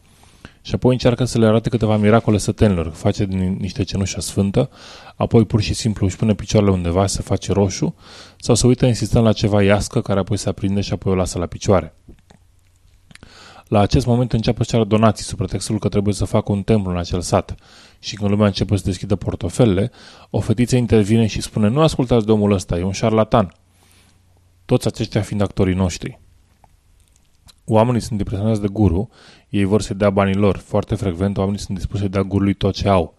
Și apoi încearcă să le arate câteva miracole sătenilor, face din niște cenușă sfântă, apoi pur și simplu își pune picioarele undeva și se face roșu, sau se uită insistent la ceva iască care apoi se aprinde și apoi o lasă la picioare. La acest moment începe să ceară donații sub pretextul că trebuie să facă un templu în acel sat și când lumea începe să deschidă portofelele, o fetiță intervine și spune: nu ascultați de omul ăsta, e un șarlatan. Toți aceștia fiind actorii noștri. Oamenii sunt impresionați de guru, ei vor să-i dea banii lor. Foarte frecvent, oamenii sunt dispuși să-i dea gurului tot ce au.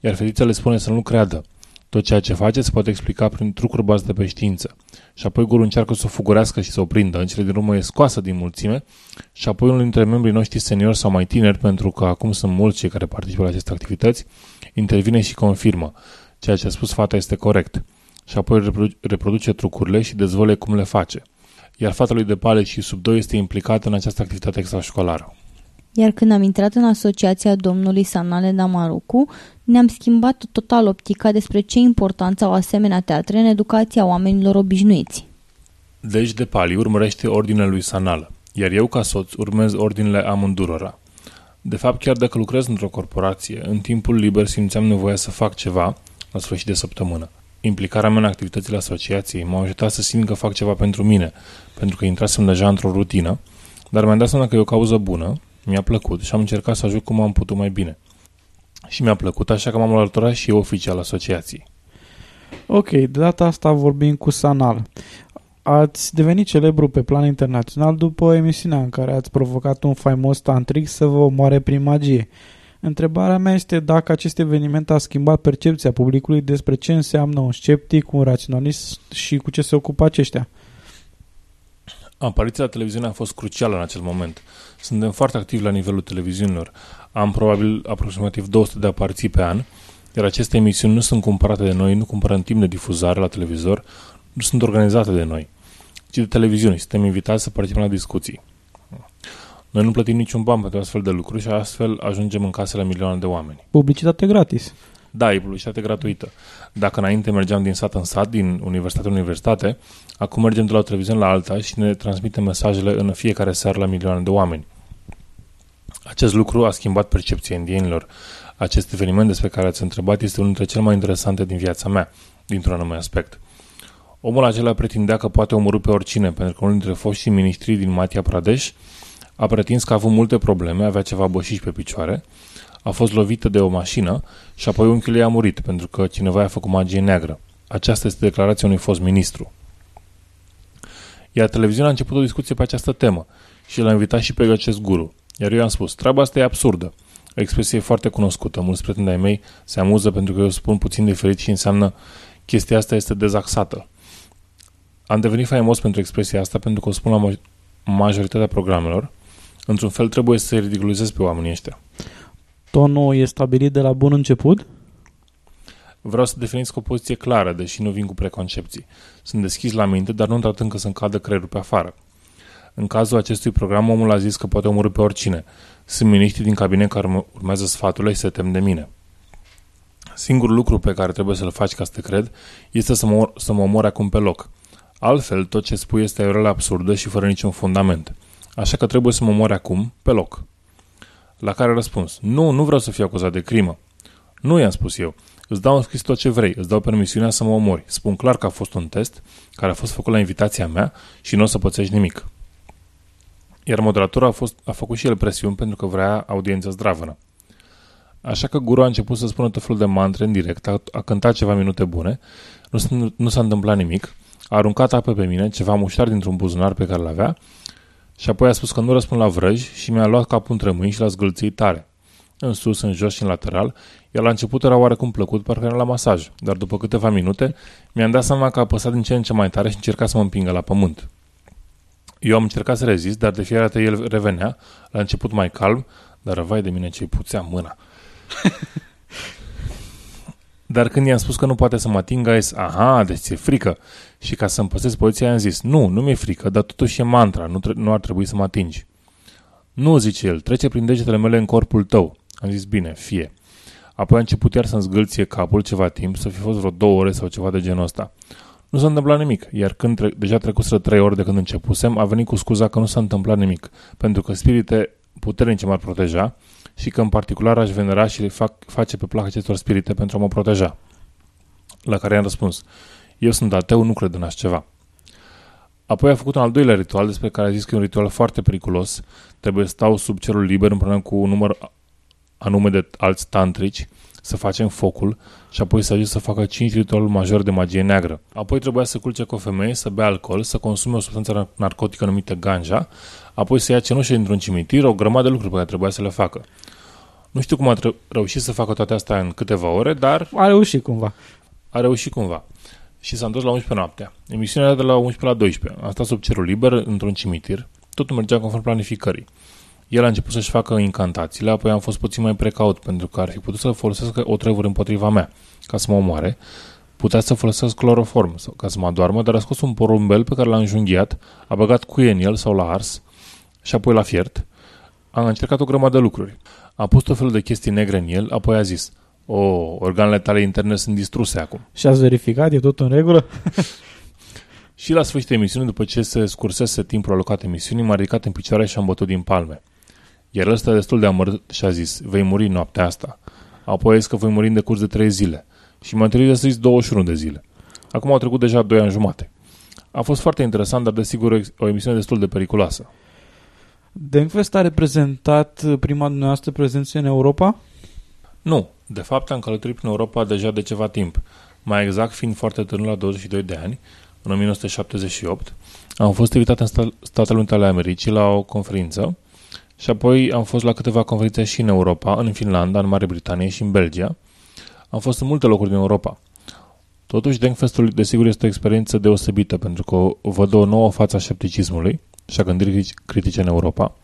Iar fetița le spune să nu creadă. Tot ceea ce face se poate explica prin trucuri bazate pe știință. Și apoi gurul încearcă să o fugurească și să o prindă. În cele din urmă e scoasă din mulțime și apoi unul dintre membrii noștri seniori sau mai tineri, pentru că acum sunt mulți cei care participă la aceste activități, intervine și confirmă. Ceea ce a spus fata este corect. Și apoi reproduce trucurile și dezvăluie cum le face. Iar fata lui Depale și Subdoi este implicată în această activitate extrașcolară. Iar când am intrat în asociația domnului Sanal Edamaruku, ne-am schimbat total optica despre ce importanță au asemenea teatre în educația oamenilor obișnuiți. Deci Depali urmărește ordinele lui Sanal, iar eu ca soț urmez ordinele amândurora. De fapt, chiar dacă lucrez într-o corporație, în timpul liber simțeam nevoia să fac ceva la sfârșit de săptămână. Implicarea mea în activitățile asociației m-a ajutat să simt că fac ceva pentru mine, pentru că intrasem deja într-o rutină, dar mi-am dat seama că e o cauză bună, mi-a plăcut și am încercat să ajut cum am putut mai bine. Și mi-a plăcut, așa că m-am alăturat și eu oficial asociației. Ok, de data asta vorbim cu Sanal. Ați devenit celebru pe plan internațional după emisiunea în care ați provocat un faimos tantric să vă omoare prin magie. Întrebarea mea este dacă acest eveniment a schimbat percepția publicului despre ce înseamnă un sceptic, un raționalist și cu ce se ocupă aceștia. Apariția la televiziune a fost crucială în acel moment. Suntem foarte activi la nivelul televiziunilor. Am probabil aproximativ două sute de apariții pe an, iar aceste emisiuni nu sunt cumpărate de noi, nu cumpărăm timp de difuzare la televizor, nu sunt organizate de noi, ci de televiziuni. Suntem invitați să participăm la discuții. Noi nu plătim niciun ban pentru astfel de lucruri și astfel ajungem în casele milioane de oameni. Publicitate gratis. Da, e publicitate gratuită. Dacă înainte mergeam din sat în sat, din universitate în universitate, acum mergem de la o televiziune la alta și ne transmitem mesajele în fiecare seară la milioane de oameni. Acest lucru a schimbat percepția indienilor. Acest eveniment despre care ați întrebat este unul dintre cele mai interesante din viața mea, dintr-un anume aspect. Omul acela pretindea că poate omorî pe oricine, pentru că unul dintre foștii miniștri din Madhya Pradesh a pretins că a avut multe probleme, avea ceva bășiși pe picioare, a fost lovită de o mașină și apoi unchiul ei a murit, pentru că cineva i-a făcut magie neagră. Aceasta este declarația unui fost ministru. Iar televiziunea a început o discuție pe această temă și l-a invitat și pe acest guru. Iar eu i-am spus, treaba asta e absurdă. O expresie foarte cunoscută. Mulți prieteni ai mei se amuză pentru că eu spun puțin diferit și înseamnă chestia asta este dezaxată. Am devenit faimos pentru expresia asta pentru că o spun la majoritatea programelor. Într-un fel trebuie să-i ridiculizez pe oamenii ăștia. Tonul e stabilit de la bun început? Vreau să definiți o poziție clară, deși nu vin cu preconcepții. Sunt deschis la minte, dar nu tratând că să-mi cadă creierul pe afară. În cazul acestui program, omul a zis că poate omorî pe oricine. Sunt miniștri din cabinet care urmează sfaturile și se tem de mine. Singurul lucru pe care trebuie să-l faci ca să te cred este să mă, să mă omori acum pe loc. Altfel, tot ce spui este aiurea absurdă și fără niciun fundament. Așa că trebuie să mă omori acum pe loc. La care a răspuns, nu, nu vreau să fiu acuzat de crimă. Nu, i-am spus eu. Îți dau în scris tot ce vrei, îți dau permisiunea să mă omori. Spun clar că a fost un test care a fost făcut la invitația mea și nu o să pățești nimic. Iar moderatorul a, fost, a făcut și el presiuni pentru că vrea audiența zdravănă. Așa că guru a început să spună tot felul de mantre în direct, a, a cântat ceva minute bune, nu, s- nu s-a întâmplat nimic, a aruncat apă pe mine, ceva muștar dintr-un buzunar pe care l-avea și apoi a spus că nu răspund la vrăji și mi-a luat capul între mâini și l-a zgâlțit tare. În sus, în jos și în lateral, iar la început era oarecum plăcut, parcă era la masaj, dar după câteva minute mi-am dat seama că a apăsat din ce în ce mai tare și încerca să mă împingă la pământ. Eu am încercat să rezist, dar de fiecare dată el revenea, la început mai calm, dar vai de mine ce-i puțea mâna. Dar când i-am spus că nu poate să mă atingă, a zis, aha, deci ți-e frică. Și ca să-mi păstrez poziția, i-am zis, nu, nu mi-e frică, dar totuși e mantra, nu, tre- nu ar trebui să mă atingi. Nu, zice el, trece prin degetele mele în corpul tău. Am zis, bine, fie. Apoi a început iar să-mi zgâlție capul ceva timp, să fi fost vreo două ore sau ceva de genul ăsta. Nu s-a întâmplat nimic, iar când tre- deja trecuseră trei ore de când începusem, a venit cu scuza că nu s-a întâmplat nimic, pentru că spirite puternice m-ar proteja și că în particular aș venera și le fac, face pe plac acestor spirite pentru a mă proteja. La care i-am răspuns, eu sunt ateu, nu cred în așa ceva. Apoi a făcut un al doilea ritual despre care a zis că e un ritual foarte periculos, trebuie să stau sub cerul liber împreună cu un număr anume de alți tantrici, să facem focul și apoi să ajut să facă cinci ritualuri majore de magie neagră. Apoi trebuia să culce cu o femeie, să bea alcool, să consume o substanță narcotică numită ganja, apoi să ia cenușe dintr-un cimitir, o grămadă de lucruri pe care trebuia să le facă. Nu știu cum a tre- reușit să facă toate astea în câteva ore, dar... A reușit cumva. A reușit cumva. Și s-a întors la unsprezece noaptea. Emisiunea era de la unsprezece la douăsprezece. A stat sub cerul liber, într-un cimitir. Totul mergea conform planificării. El a început să-și facă incantațiile, apoi am fost puțin mai precaut, pentru că ar fi putut să folosească o trevură împotriva mea, ca să mă omoare. Putea să folosesc cloroform, ca să mă adoarmă, dar a scos un porumbel pe care l-a înjunghiat, a băgat cuie în el sau l-a ars și apoi l-a fiert. A încercat o grămadă de lucruri. A pus tot felul de chestii negre în el, apoi a zis, o, organele tale interne sunt distruse acum. Și ați verificat? E tot în regulă? Și la sfârșitul emisiunii, după ce se scursese timpul alocat emisiunii, m-a ridicat în picioare și am bătut din palme. Iar ăsta destul de amărât și a zis, vei muri noaptea asta. Apoi a zis că voi muri în decurs de trei zile. Și m-a întâlnit să zis douăzeci și unu de zile. Acum au trecut deja doi ani jumate. A fost foarte interesant, dar desigur o emisiune destul de periculoasă. Denkfest a reprezentat prima dumneavoastră prezență în Europa? Nu. De fapt am călătorit prin Europa deja de ceva timp. Mai exact, fiind foarte tânăr la douăzeci și doi de ani, în o mie nouă sute șaptezeci și opt, am fost invitat în Statele Unite ale Americii la o conferință. Și apoi am fost la câteva conferințe și în Europa, în Finlanda, în Marea Britanie și în Belgia. Am fost în multe locuri din Europa. Totuși, Denkfestul, desigur, este o experiență deosebită, pentru că vă dă o nouă față a scepticismului și a gândirii critice în Europa,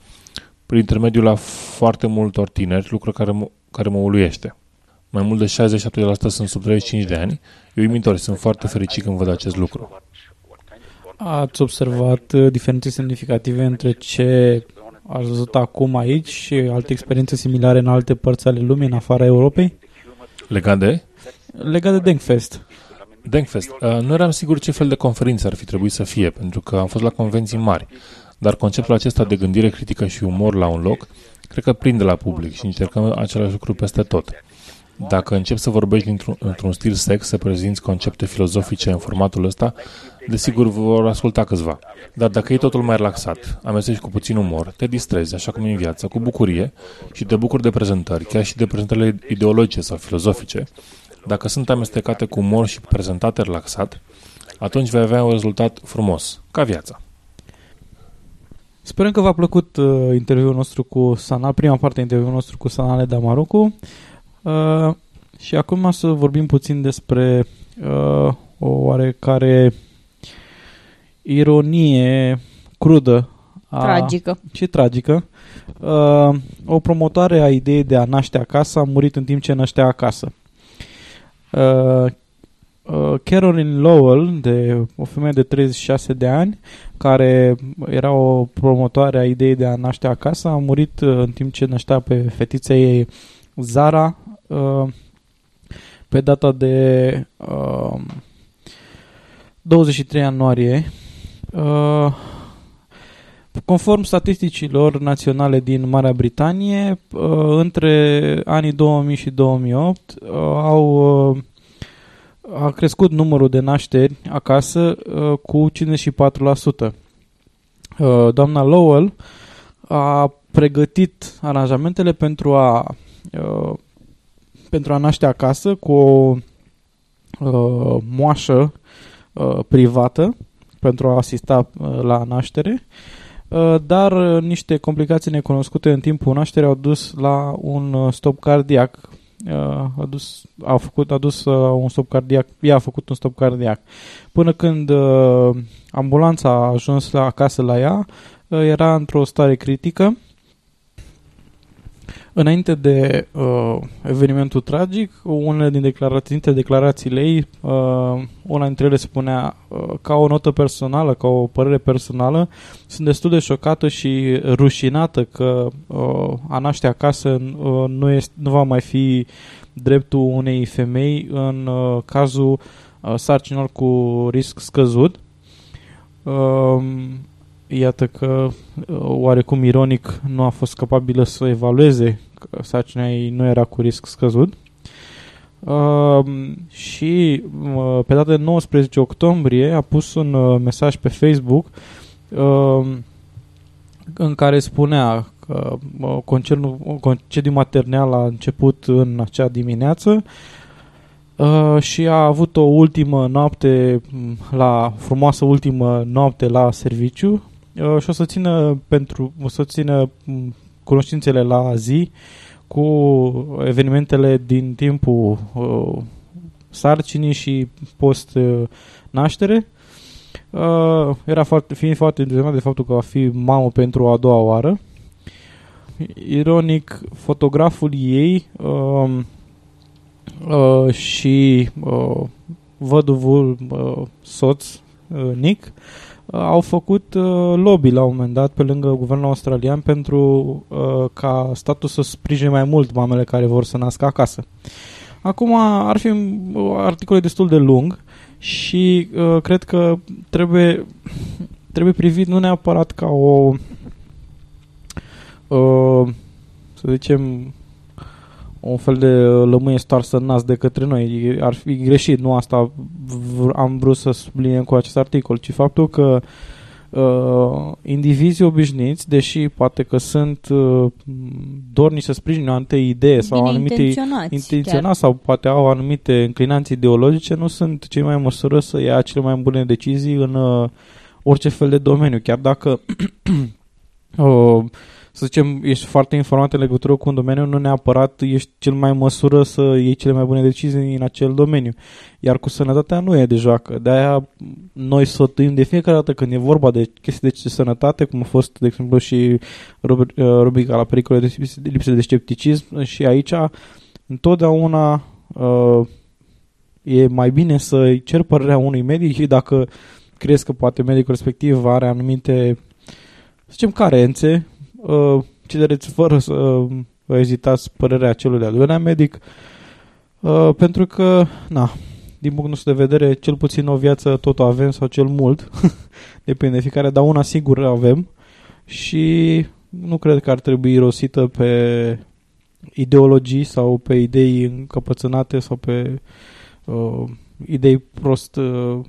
prin intermediul la foarte multor tineri, lucru care mă, care mă uluiește. Mai mult de șaizeci și șapte la sută sunt sub treizeci și cinci de ani. E uimitor, sunt foarte fericit când văd acest lucru. Ați observat diferențe semnificative între ce ați văzut acum aici și alte experiențe similare în alte părți ale lumii, în afara Europei? Legat de? Legat de Denkfest. Denkfest. Nu eram sigur ce fel de conferință ar fi trebuit să fie, pentru că am fost la convenții mari, dar conceptul acesta de gândire critică și umor la un loc, cred că prinde la public și încercăm același lucru peste tot. Dacă începi să vorbești într-un, într-un stil sec, să prezinți concepte filozofice în formatul ăsta, desigur vor asculta câțiva. Dar dacă e totul mai relaxat, amestești cu puțin umor, te distrezi, așa cum e în viață, cu bucurie și te bucuri de prezentări, chiar și de prezentările ideologice sau filozofice, dacă sunt amestecate cu umor și prezentate relaxat, atunci vei avea un rezultat frumos, ca viața. Sperăm că v-a plăcut uh, interviul nostru cu Sanal, prima parte a interviului nostru cu Sanal Edamaruku. Uh, și acum să vorbim puțin despre uh, o oarecare ironie crudă a, tragică. și tragică. Uh, o promotoare a ideii de a naște acasă a murit în timp ce naștea acasă. Uh, uh, Caroline Lovell, de, o femeie de treizeci și șase de ani, care era o promotoare a ideii de a naște acasă, a murit uh, în timp ce naștea pe fetița ei Zara uh, pe data de uh, douăzeci și trei ianuarie. Uh, conform statisticilor naționale din Marea Britanie, uh, între anii două mii și două mii opt uh, au, uh, a crescut numărul de nașteri acasă uh, cu cincizeci și patru la sută. Uh, doamna Lovell a pregătit aranjamentele pentru a Uh, pentru a naște acasă cu o uh, moașă uh, privată pentru a asista uh, la naștere, uh, dar uh, niște complicații necunoscute în timpul nașterii au dus la un uh, stop cardiac. Uh, a dus, a făcut, a dus uh, un stop cardiac, ea a făcut un stop cardiac. Până când uh, ambulanța a ajuns la acasă la ea, uh, era într-o stare critică. Înainte de uh, evenimentul tragic, unele din declarații, dintre declarațiile ei, uh, una dintre ele spunea uh, ca o notă personală, ca o părere personală, sunt destul de șocată și rușinată că uh, a naște acasă uh, nu, este, nu va mai fi dreptul unei femei în uh, cazul uh, sarcinilor cu risc scăzut. Uh, Iată că, oarecum ironic, nu a fost capabilă să evalueze că sarcina ei nu era cu risc scăzut. Uh, și uh, pe data de nouăsprezece octombrie a pus un uh, mesaj pe Facebook uh, în care spunea că uh, concernul, concediul maternal a început în acea dimineață Uh, și a avut o ultimă noapte, la frumoasă ultimă noapte la serviciu uh, și o să țină, pentru, o să țină cunoștințele la zi cu evenimentele din timpul uh, sarcinii și post-naștere, uh, era foarte, fiind foarte interesant de faptul că va fi mamă pentru a doua oară. Ironic, fotograful ei... Uh, Uh, și uh, văduvul uh, soț, uh, Nick, uh, au făcut uh, lobby la un moment dat pe lângă guvernul australian pentru uh, ca statul să sprijine mai mult mamele care vor să nască acasă. Acum ar fi un articol destul de lung și uh, cred că trebuie, trebuie privit nu neapărat ca o, uh, să zicem, un fel de lămâie stoarsă în nas de către noi. Ar fi greșit, nu asta am vrut să subliniem cu acest articol, ci faptul că uh, indivizii obișnuiți, deși poate că sunt uh, dornici să sprijină anumite idee sau anumite intenționați sau poate au anumite înclinații ideologice, nu sunt cei mai în măsură să ia cele mai bune decizii în uh, orice fel de domeniu, chiar dacă uh, să zicem, ești foarte informat în legătură cu un domeniu, nu neapărat ești cel mai în măsură să iei cele mai bune decizii în acel domeniu. Iar cu sănătatea nu e de joacă. De-aia noi sfătuim de fiecare dată când e vorba de chestii de sănătate, cum a fost, de exemplu, și rubrica la pericole de lipsă de scepticism, și aici întotdeauna uh, e mai bine să-i cer părerea unui medic și dacă crezi că poate medicul respectiv are anumite, să zicem, carențe, uh, cereți fără să uh, ezitați părerea celui de-al doilea medic, uh, pentru că, na, din punctul nostru de vedere, cel puțin o viață tot o avem sau cel mult, depinde de fiecare, dar una sigură avem și nu cred că ar trebui irosită pe ideologii sau pe idei încăpățânate sau pe uh, idei prost uh,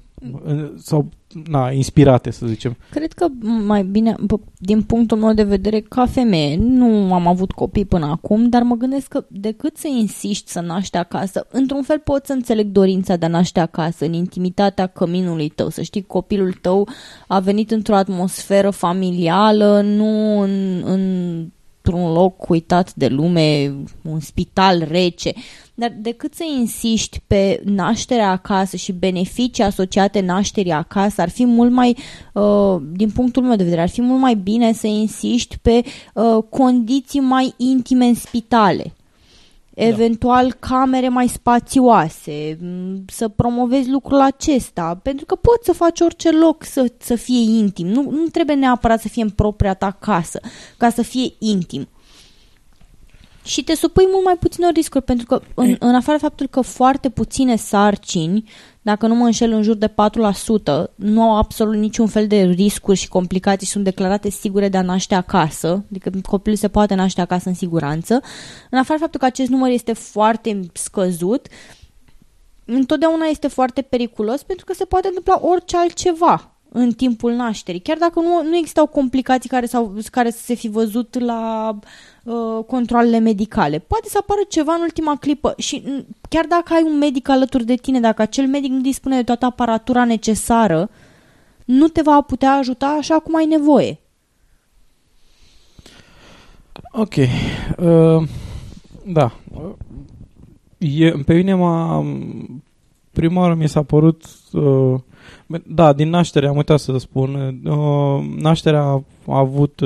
sau na, inspirate, să zicem. Cred că mai bine, din punctul meu de vedere, ca femeie, nu am avut copii până acum, dar mă gândesc că decât să insiști să naști acasă, într-un fel pot să înțeleg dorința de a naște acasă, în intimitatea căminului tău, să știi, copilul tău a venit într-o atmosferă familială, nu în... în într-un loc uitat de lume, un spital rece, dar decât să insiști pe nașterea acasă și beneficii asociate nașterii acasă, ar fi mult mai, din punctul meu de vedere, ar fi mult mai bine să insiști pe condiții mai intime în spitale. Eventual da. Camere mai spațioase, să promovezi lucrul acesta, pentru că poți să faci orice loc să, să fie intim. Nu, nu trebuie neapărat să fie în propria ta casă, ca să fie intim. Și te supui mult mai puținor riscuri, pentru că în, în afară de faptul că foarte puține sarcini, dacă nu mă înșel în jur de patru la sută, nu au absolut niciun fel de riscuri și complicații și sunt declarate sigure de a naște acasă, adică copilul se poate naște acasă în siguranță, în afară de faptul că acest număr este foarte scăzut, întotdeauna este foarte periculos pentru că se poate întâmpla orice altceva în timpul nașterii, chiar dacă nu, nu existau complicații care, s-au, care să se fi văzut la uh, controalele medicale. Poate să apară ceva în ultima clipă și n- chiar dacă ai un medic alături de tine, dacă acel medic nu dispune de toată aparatura necesară, nu te va putea ajuta așa cum ai nevoie. Ok. Uh, da. E, pe mine m-a... Prima oară mi s-a părut... Uh, Da, din naștere, am uitat să spun, nașterea a avut,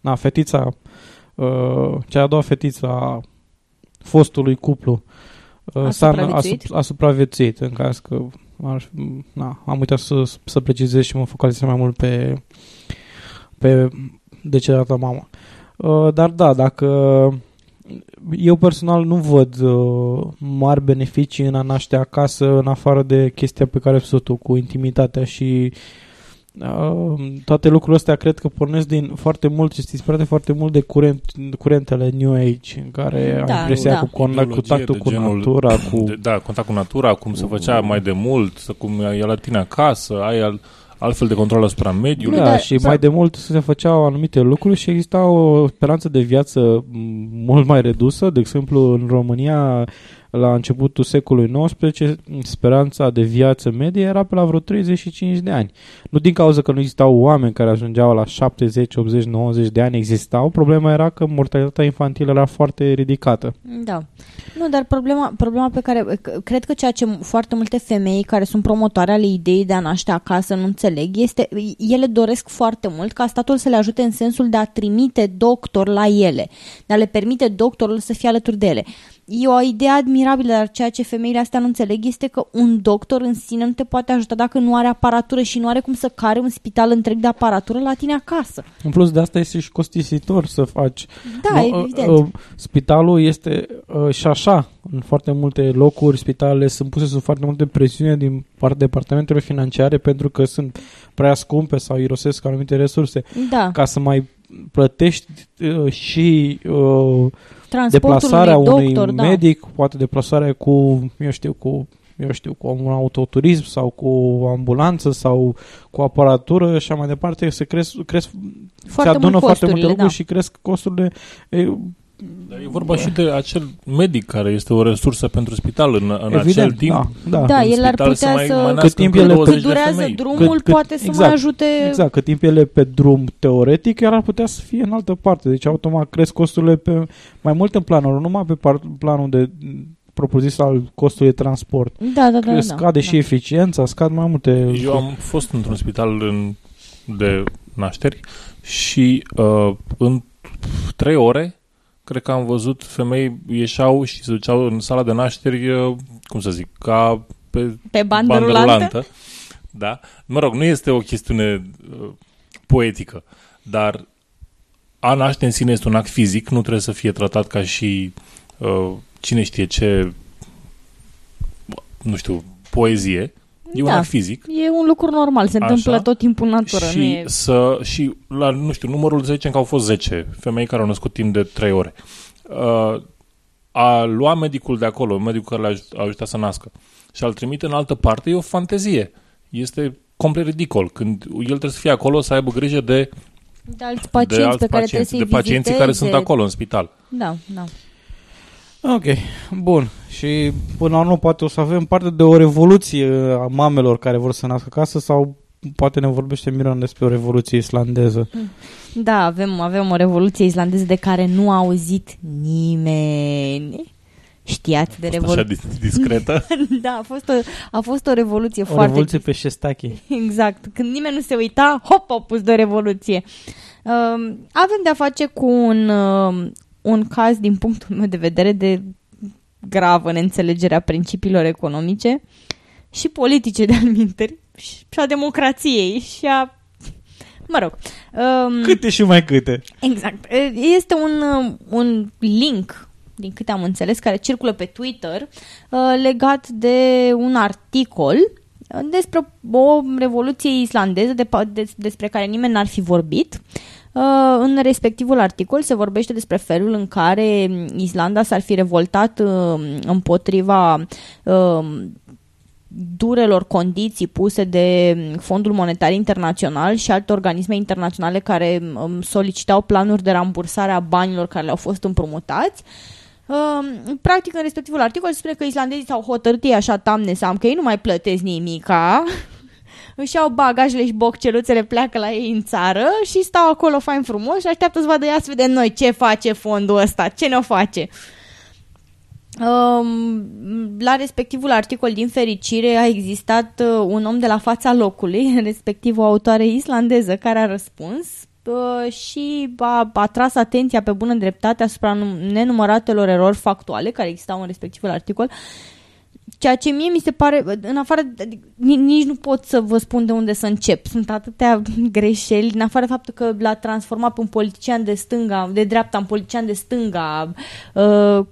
na, fetița, cea a doua fetiță a fostului cuplu a supraviețuit, a, a supraviețuit în caz că, na, am uitat să, să precizez și mă focalizez mai mult pe, pe decedata mama. Dar da, dacă... Eu personal nu văd uh, mari beneficii în a naște acasă, în afară de chestia pe care sunt tu, cu intimitatea și uh, toate lucrurile astea cred că pornesc din foarte mult și sunt inspirate foarte mult de curent, curentele New Age, în care da, am impresia da. cu contactul cu genul, natura. Cu, de, da, contact cu natura, cum se făcea mai de mult, cum e la tine acasă, ai al... altfel de control asupra mediului. Da, și mai de mult se făceau anumite lucruri și exista o speranță de viață mult mai redusă. De exemplu, în România, la începutul secolului nouăsprezece, speranța de viață medie era pe la vreo treizeci și cinci de ani. Nu din cauza că nu existau oameni care ajungeau la șaptezeci, optzeci, nouăzeci de ani, existau. Problema era că mortalitatea infantilă era foarte ridicată. Da. Nu, dar problema, problema pe care... Cred că ceea ce foarte multe femei care sunt promotoare ale ideii de a naște acasă nu înțeleg este... Ele doresc foarte mult ca statul să le ajute în sensul de a trimite doctor la ele. De a le permite doctorul să fie alături de ele. E o idee admirabilă, dar ceea ce femeile astea nu înțeleg este că un doctor în sine nu te poate ajuta dacă nu are aparatură și nu are cum să care un spital întreg de aparatură la tine acasă. În plus de asta este și costisitor să faci. Da, no, evident. Uh, uh, spitalul este uh, și așa, în foarte multe locuri, spitalele sunt puse sub foarte multe presiune din partea departamentelor financiare pentru că sunt prea scumpe sau irosesc anumite resurse. Da. Ca să mai plătești uh, și... Uh, deplasarea unui, doctor, unui da. medic, poate deplasarea cu, eu știu, cu, eu știu, cu un autoturism sau cu o ambulanță sau cu aparatură și mai departe, se cresc, cresc, se adună foarte multe lucruri da. și cresc costurile. E, Dar e vorba și de acel medic care este o resursă pentru spital în, în Evident, acel timp. Da, da. da el ar putea să, mai să cât timp ele cât durează drumul, cât, cât, poate exact, să mai ajute... Exact, cât timp ele pe drum teoretic, iar ar putea să fie în altă parte. Deci automat cresc costurile pe mai mult în planul, numai pe par, planul de propriu-zis al costului de transport. Da, da, da. Scade da, și da. eficiența, scad mai multe... Eu am fost într-un spital în, de nașteri și uh, în trei ore cred că am văzut femei ieșeau și se duceau în sala de nașteri, cum să zic, ca pe, pe bandă rulantă. Da. Mă rog, nu este o chestiune uh, poetică, dar a naște în sine este un act fizic, nu trebuie să fie tratat ca și uh, cine știe ce, nu știu, poezie. E da, un act fizic. E un lucru normal, se întâmplă așa, tot timpul în natură. Și, e... să, și la, nu știu, numărul zece, încă au fost zece femei care au născut timp de trei ore. Uh, a lua medicul de acolo, medicul care le-a ajutat să nască, și a-l trimite în altă parte, e o fantezie. Este complet ridicol. Când el trebuie să fie acolo, să aibă grijă de, de alți pacienți, de, alți pe pacienți, care trebuie să-i de pacienții care sunt acolo, în spital. Da, da. Ok, bun. Și până la urmă poate o să avem parte de o revoluție a mamelor care vor să nască acasă sau poate ne vorbește Miron despre o revoluție islandeză. Da, avem, avem o revoluție islandeză de care nu a auzit nimeni. Știați de revoluție. Așa discretă? Da, a fost o, a fost o revoluție o foarte... O revoluție pe șestache. Exact. Când nimeni nu se uita, hop, a pus de o revoluție. Uh, avem de-a face cu un... Uh, un caz, din punctul meu de vedere, de gravă neînțelegerea principiilor economice și politice de alminteri și a democrației și a... Mă rog. Um, câte și mai câte. Exact. Este un, un link, din câte am înțeles, care circulă pe Twitter, uh, legat de un articol despre o revoluție islandeză de, de, despre care nimeni n-ar fi vorbit. Uh, în respectivul articol se vorbește despre felul în care Islanda s-ar fi revoltat uh, împotriva uh, durelor condiții puse de Fondul Monetar Internațional și alte organisme internaționale care um, solicitau planuri de rambursare a banilor care le-au fost împrumutați. Uh, practic, în respectivul articol se spune că islandezii s-au hotărât ei așa tamne sam că ei nu mai plătesc nimica. Își iau bagajele și bocceluțele, pleacă la ei în țară și stau acolo fain frumos și așteaptă să vadă ia să vedem noi ce face fondul ăsta, ce ne-o face. La respectivul articol, din fericire, a existat un om de la fața locului, respectiv o autoare islandeză, care a răspuns și a, a tras atenția pe bună dreptate asupra nenumăratelor erori factuale care existau în respectivul articol. Ceea ce mie mi se pare, în afară, nici nu pot să vă spun de unde să încep. Sunt atâtea greșeli, în afară de faptul că l-a transformat pe un politician de stânga, de dreapta, un politician de stânga,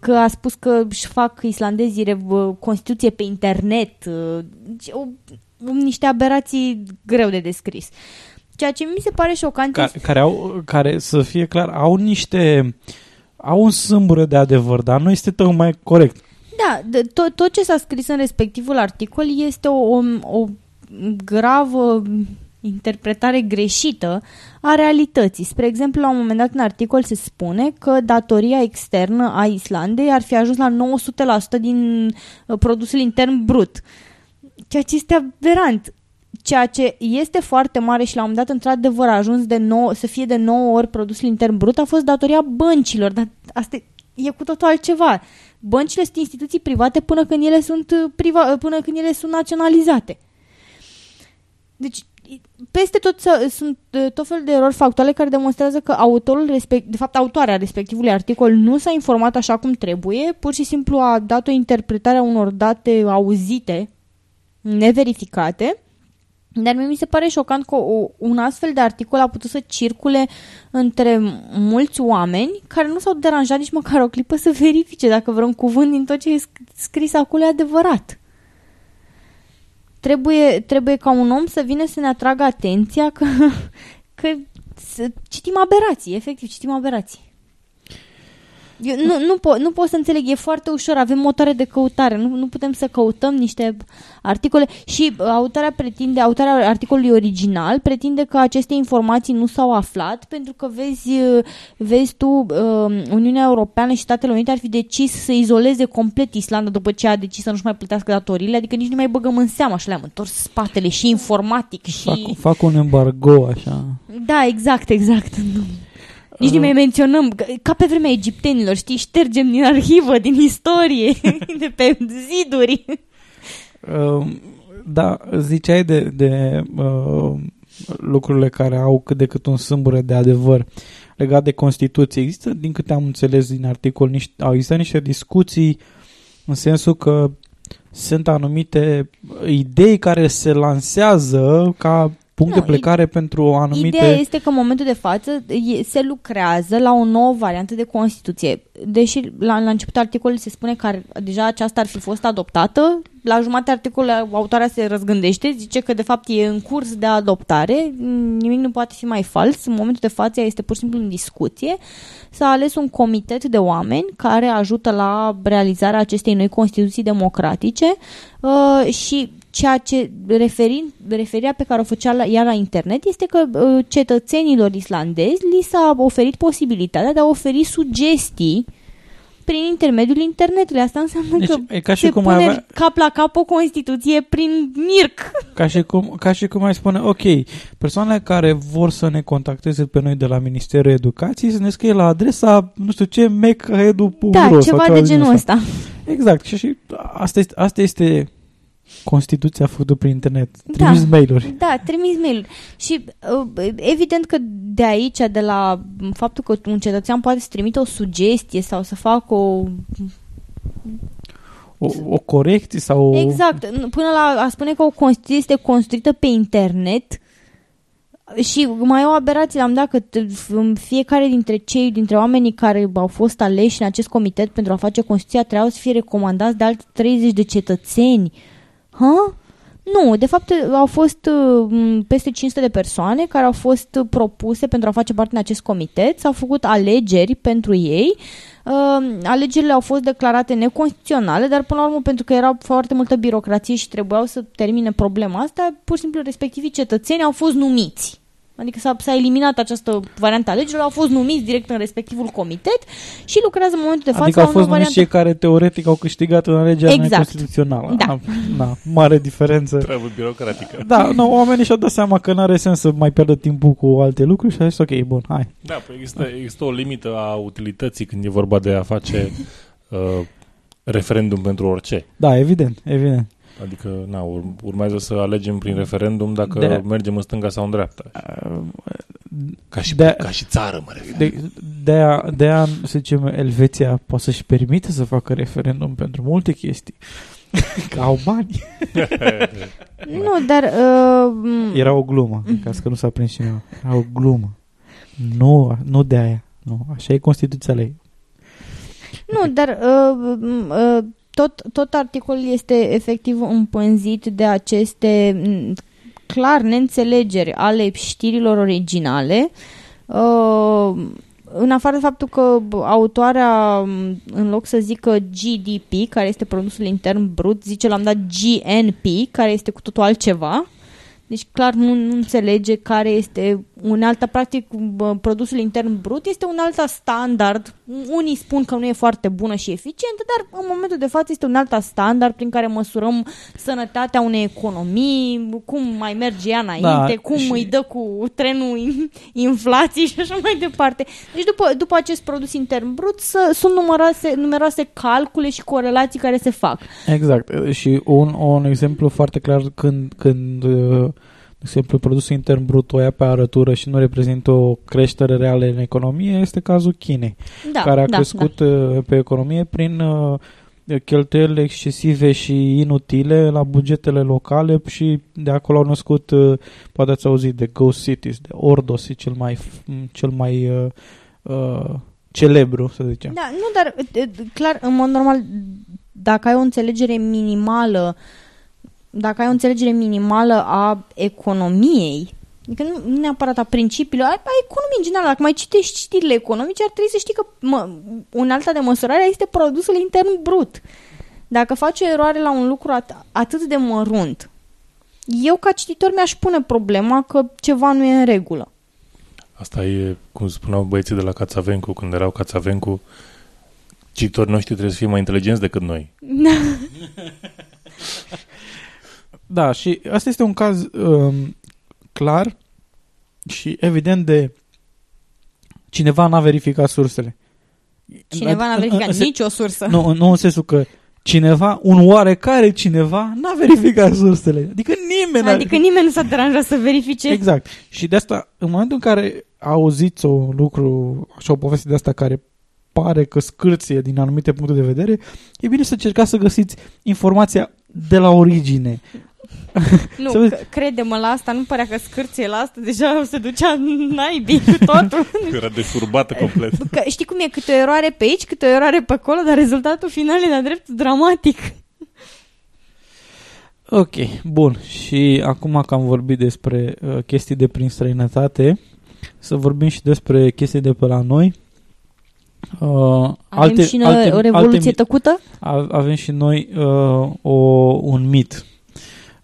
că a spus că își fac islandezii Constituție pe internet, o, niște aberații greu de descris. Ceea ce mi se pare șocant... Ca, care, au, care, să fie clar, au niște... au un sâmbură de adevăr, dar nu este tocmai corect. Da, de, tot, tot ce s-a scris în respectivul articol este o, o, o gravă interpretare greșită a realității. Spre exemplu, la un moment dat în articol se spune că datoria externă a Islandei ar fi ajuns la nouă sute la sută din produsul intern brut, ceea ce este aberant. Ceea ce este foarte mare și la un moment dat într-adevăr a ajuns de nouă, să fie de nouă ori produsul intern brut a fost datoria băncilor, dar asta e cu totul altceva. Băncile sunt instituții private până când ele sunt, priva, până când ele sunt naționalizate. Deci, peste tot sunt tot felul de erori factuale care demonstrează că autorul, respect, de fapt autoarea respectivului articol nu s-a informat așa cum trebuie, pur și simplu a dat o interpretare a unor date auzite, neverificate, dar mi se pare șocant că o, un astfel de articol a putut să circule între mulți oameni care nu s-au deranjat nici măcar o clipă să verifice dacă vreun cuvânt din tot ce e scris acolo e adevărat. Trebuie, trebuie ca un om să vină să ne atragă atenția că, că citim aberații, efectiv, citim aberații. Eu nu, nu, po- nu pot să înțeleg, e foarte ușor, avem motoare de căutare, nu, nu putem să căutăm niște articole și autoarea pretinde, autoarea articolului original pretinde că aceste informații nu s-au aflat pentru că vezi, vezi tu, Uniunea Europeană și Statele Unite ar fi decis să izoleze complet Islanda după ce a decis să nu-și mai plătească datoriile, adică nici nu mai băgăm în seamă, așa le-am întors spatele și informatic și... Fac, fac un embargo, așa. Da, exact, exact. Nici nu mai menționăm, ca pe vremea egiptenilor, știi, ștergem din arhivă, din istorie, de pe ziduri. Da, ziceai de, de uh, lucrurile care au cât de cât un sâmbure de adevăr legat de Constituție. Există, din câte am înțeles din articol, niște, au existat niște discuții în sensul că sunt anumite idei care se lansează ca... punct nu, de plecare ide- pentru anumite... Ideea este că în momentul de față e, se lucrează la o nouă variantă de Constituție. Deși la, la începutul articolului se spune că ar, deja aceasta ar fi fost adoptată, la jumătatea articolului autoarea se răzgândește, zice că de fapt e în curs de adoptare, nimic nu poate fi mai fals, în momentul de față este pur și simplu în discuție. S-a ales un comitet de oameni care ajută la realizarea acestei noi Constituții democratice uh, și ceea ce referind, referirea pe care o făcea la, ea la internet este că uh, cetățenilor islandezi li s-a oferit posibilitatea de a oferi sugestii prin intermediul internetului. Asta înseamnă deci, că e ca și se cum pune avea... cap la cap o Constituție prin M I R C. Ca și cum, ca și cum ai spune, ok, persoanele care vor să ne contacteze pe noi de la Ministerul Educației să ne scrie la adresa, nu știu ce, mechedu punct ro. Da, ceva, ceva de genul ăsta. ăsta. Exact. Și, și asta este... Asta este Constituția făcută prin internet. Trimis da, mail-uri. Da, trimis mail-uri. Și evident că de aici, de la faptul că un cetățean poate să trimite o sugestie sau să facă o... O, o corecție sau... Exact. Până la a spune că o Constituție este construită pe internet și mai e o aberație, l-am dat că fiecare dintre cei, dintre oamenii care au fost aleși în acest comitet pentru a face Constituția trebuiau să fie recomandați de alți treizeci de cetățeni. Huh? Nu, de fapt au fost uh, peste cinci sute de persoane care au fost propuse pentru a face parte din acest comitet, s-au făcut alegeri pentru ei, uh, alegerile au fost declarate neconstituționale, dar până la urmă pentru că era foarte multă birocrație și trebuiau să termine problema asta, pur și simplu respectivii cetățeni au fost numiți. Adică s-a, s-a eliminat această variantă a legilor, au fost numiți direct în respectivul comitet și lucrează în momentul de față. Adică au fost numiți cei care teoretic au câștigat în alegerea exact. neconstituțională. Da. Na, na, mare diferență. Treabă birocratică. Da, no, oamenii și-au dat seama că n-are sens să mai pierdă timpul cu alte lucruri și a zis, ok, bun, hai. Da, păi există, există o limită a utilității când e vorba de a face uh, referendum pentru orice. Da, evident, evident. Adică, na, urmează să alegem prin referendum dacă de, mergem în stânga sau în dreapta. Ca și, de, ca și țară, mă refer. De, de-aia, de-aia, să zicem, Elveția poate să-și permite să facă referendum pentru multe chestii. Că au bani. Nu, dar... Uh, Era o glumă, ca să nu s-a prins cineva. Era o glumă. Nu, nu de aia. Nu, așa e Constituția lei. Nu, dar... Uh, uh, Tot, tot articolul este efectiv împânzit de aceste clar neînțelegeri ale știrilor originale, în afară de faptul că autoarea, în loc să zică G D P, care este produsul intern brut, zice l-am dat G N P, care este cu totul altceva. Deci clar nu, nu înțelege care este unealta, practic produsul intern brut este unealta standard, unii spun că nu e foarte bună și eficientă, dar în momentul de față este unealta standard prin care măsurăm sănătatea unei economii, cum mai merge ea înainte, da, cum și... îi dă cu trenul inflației și așa mai departe. Deci după, după acest produs intern brut să, sunt numeroase, numeroase calcule și corelații care se fac. Exact. Și un, un exemplu foarte clar când... când de exemplu, produsul intern brut o ia pe arătură și nu reprezintă o creștere reală în economie, este cazul Chinei, da, care a da, crescut da. pe economie prin cheltuieli excesive și inutile la bugetele locale și de acolo au născut, poate ați auzit, de Ghost Cities, de Ordos, cel mai, cel mai uh, celebru, să zicem. Da, nu, dar clar, în mod normal, dacă ai o înțelegere minimală Dacă ai o înțelegere minimală a economiei, Adică nu neapărat a principiilor, a economiei în general. Dacă mai citești știrile economice, ar trebui să știi că mă, unalta de măsurare este produsul intern brut. Dacă faci o eroare la un lucru at- atât de mărunt, eu ca cititor mi-aș pune problema că ceva nu e în regulă. Asta e, cum spuneau băieții de la Cațavencu, când erau Cațavencu, cititorii noștri trebuie să fie mai inteligenți decât noi. Da, și asta este un caz um, clar și evident de cineva n-a verificat sursele. Cineva n-a verificat se, nicio sursă. Nu, nu în sensul că cineva, un oarecare cineva, n-a verificat sursele. Adică nimeni Adică n-a... nimeni nu s-a deranjat să verifice. Exact. Și de asta, în momentul în care auziți un lucru, așa o poveste de asta care pare că scârție din anumite puncte de vedere, e bine să încercați să găsiți informația de la origine. Nu, că, crede-mă, la asta nu părea că scârție, la asta deja se ducea naibii cu totul. Era desurbată complet. Că, știi cum e? Câte o eroare pe aici, câte o eroare pe acolo, dar rezultatul final e de-a dreptul dramatic. Ok, bun. Și acum că am vorbit despre uh, chestii de prin străinătate, să vorbim și despre chestii de pe la noi. Uh, avem alte, și noi alte, o revoluție alte, tăcută? Avem și noi uh, o, un mit.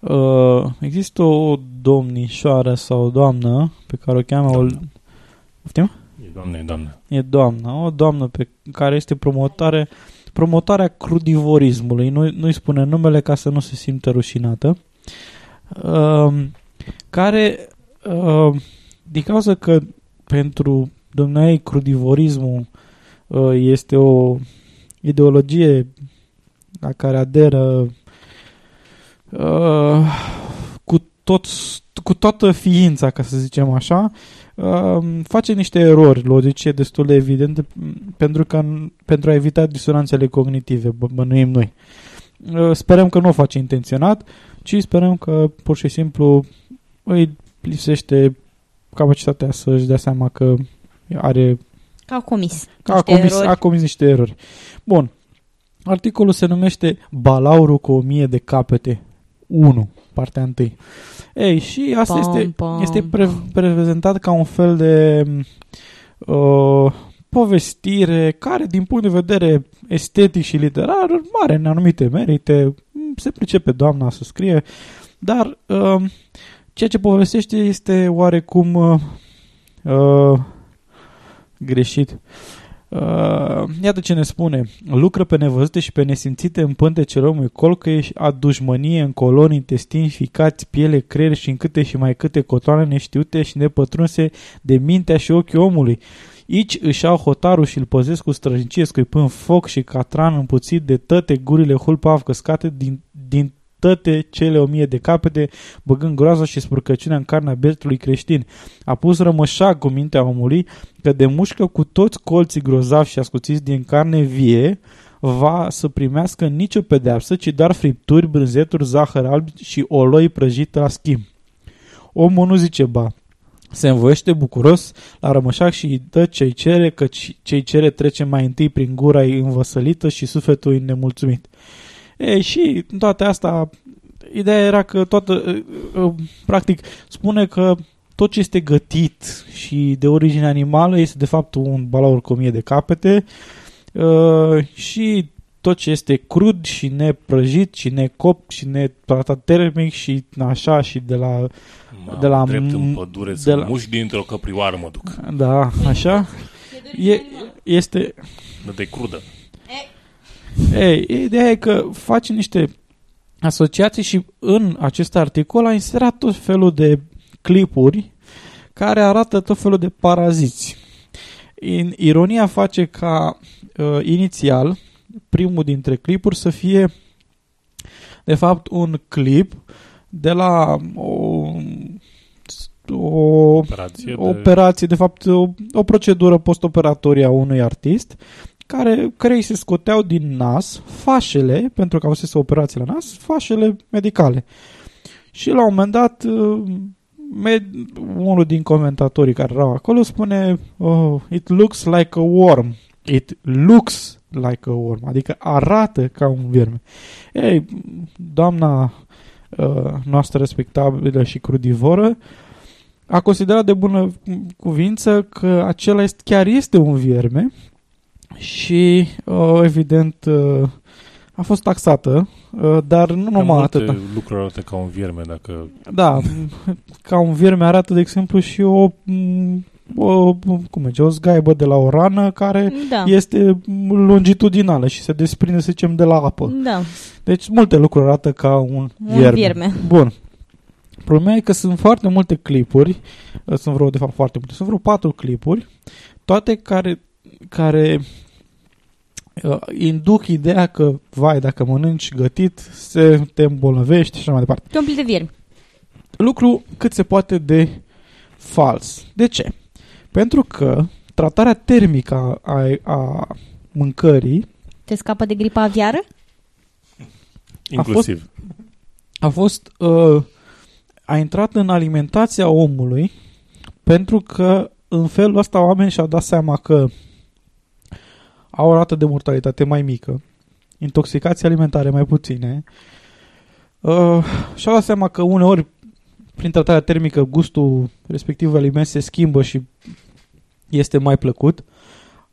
Uh, există o domnișoară sau o doamnă pe care o cheamă... Doamna. O... Poftim? E doamnă, e doamnă. E doamnă, o doamnă pe care este promotare, promotarea crudivorismului. Nu, nu-i spune numele ca să nu se simtă rușinată. Uh, care, uh, din cauza că pentru domnului crudivorismul uh, este o ideologie la care aderă Uh, cu, tot, cu toată ființa, ca să zicem așa, uh, face niște erori logice destul de evidente pentru, că, pentru a evita disonanțele cognitive, bă, bănuim noi. Uh, sperăm că nu o face intenționat, ci sperăm că pur și simplu îi lipsește capacitatea să-și dea seama că are... Că a comis. Că a comis, a comis niște erori. Bun. Articolul se numește Balaurul cu o mie de capete. unu, partea unu. Ei, și asta pam, este, pam, este pre- prezentat ca un fel de uh, povestire care, din punct de vedere estetic și literar, are în anumite merite, se pricepe doamna să scrie, dar uh, ceea ce povestește este oarecum uh, uh, greșit. Uh, iată ce ne spune. Lucră pe nevăzute și pe nesimțite în pântecele omului, colcăie și a dușmănie în coloni, intestini, ficați, piele, creier și în câte și mai câte cotoane neștiute și nepătrunse de mintea și ochii omului. Ici își au hotarul și îl păzesc cu strănicie, scuipând foc și catran împuțit de tăte gurile hulpav căscate din, din toate cele o mie de capete, băgând groaza și spurcăciunea în carnea bietrului creștin. A pus rămășa cu mintea omului că de mușcă cu toți colții grozavi și ascuțiți din carne vie va să primească nicio pedeapsă, ci doar fripturi, brânzeturi, zahăr alb și oloi prăjit la schimb. Omul nu zice ba. Se învoiește bucuros la rămășac și îi dă ce-i cere, că ce-i cere trece mai întâi prin gura ei învăsălită și sufletul îi nemulțumit. E, și toate asta, ideea era că toată, practic, spune că tot ce este gătit și de origine animală este de fapt un balaur cu o mie de capete și tot ce este crud și neprăjit și necopt și netratat termic și așa și de la... Ma, de la drept în pădure să la... muși dintr-o căprioară mă duc. Da, așa. E, este... De crudă. Ei, ideea e că face niște asociații și în acest articol a inserat tot felul de clipuri care arată tot felul de paraziți. Ironia face ca uh, inițial primul dintre clipuri să fie de fapt un clip de la o, o operație, operație de... de fapt o, o procedură postoperatorie a unui artist care, care îi se scoteau din nas fașele, pentru că avusese operații la nas, fașele medicale. Și la un moment dat, med- unul din comentatorii care erau acolo spune oh, it looks like a worm. It looks like a worm. Adică arată ca un vierme. Ei, doamna uh, noastră respectabilă și crudivoră a considerat de bună cuvință că acela este, chiar este un vierme și, evident, a fost taxată, dar nu numai atât. Multe lucruri arată ca un vierme, dacă... Da, ca un vierme arată, de exemplu, și o... O, cum e, o zgaibă de la o rană care da. este longitudinală și se desprinde, să zicem, de la apă. Da. Deci multe lucruri arată ca un, un vierme. vierme. Bun. Problema e că sunt foarte multe clipuri, sunt vreo, de fapt, foarte multe, sunt vreo patru clipuri, toate care, care uh, induc ideea că, vai, dacă mănânci gătit, se te îmbolnăvești și așa mai departe. Te umpli de vierme. Lucru cât se poate de fals. De ce? Pentru că tratarea termică a, a mâncării... Te scapă de gripa aviară? Inclusiv. A fost... A, fost, uh, a intrat în alimentația omului, pentru că în felul ăsta oamenii și-au dat seama că au o rată de mortalitate mai mică, intoxicații alimentare mai puține, uh, și-au dat seama că uneori prin tratarea termică, gustul respectiv aliment se schimbă și este mai plăcut.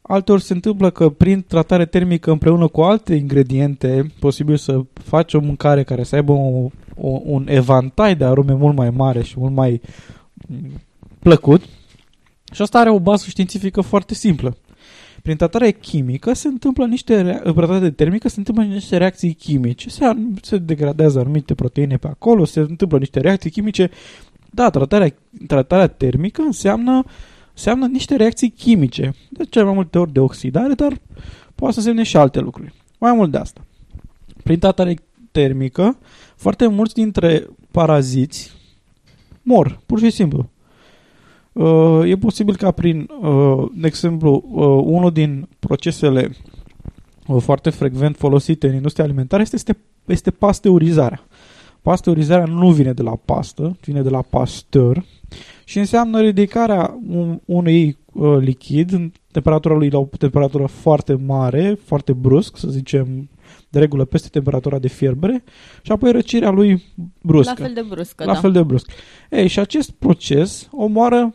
Alteori se întâmplă că prin tratare termică împreună cu alte ingrediente posibil să faci o mâncare care să aibă o, o, un evantai de arume mult mai mare și mult mai plăcut. Și asta are o bază științifică foarte simplă. Prin tratarea chimică se întâmplă niște rea- tratare termică se întâmplă niște reacții chimice. Se, se degradează anumite proteine pe acolo, se întâmplă niște reacții chimice. Da, tratarea, tratarea termică înseamnă, înseamnă niște reacții chimice. De cele mai multe ori de oxidare, dar poate să însemne și alte lucruri. Mai mult de asta. Prin tratare termică, foarte mulți dintre paraziți mor, pur și simplu. Uh, e posibil ca prin, uh, de exemplu, uh, unul din procesele uh, foarte frecvent folosite în industria alimentară este, este, este pasteurizarea. Pasteurizarea nu vine de la pastă, vine de la pasteur și înseamnă ridicarea un, unui uh, lichid în temperatura lui la o temperatură foarte mare, foarte brusc, să zicem, de regulă peste temperatura de fierbere și apoi răcirea lui bruscă. La fel de bruscă, La da. fel de brusc. Ei, și acest proces omoară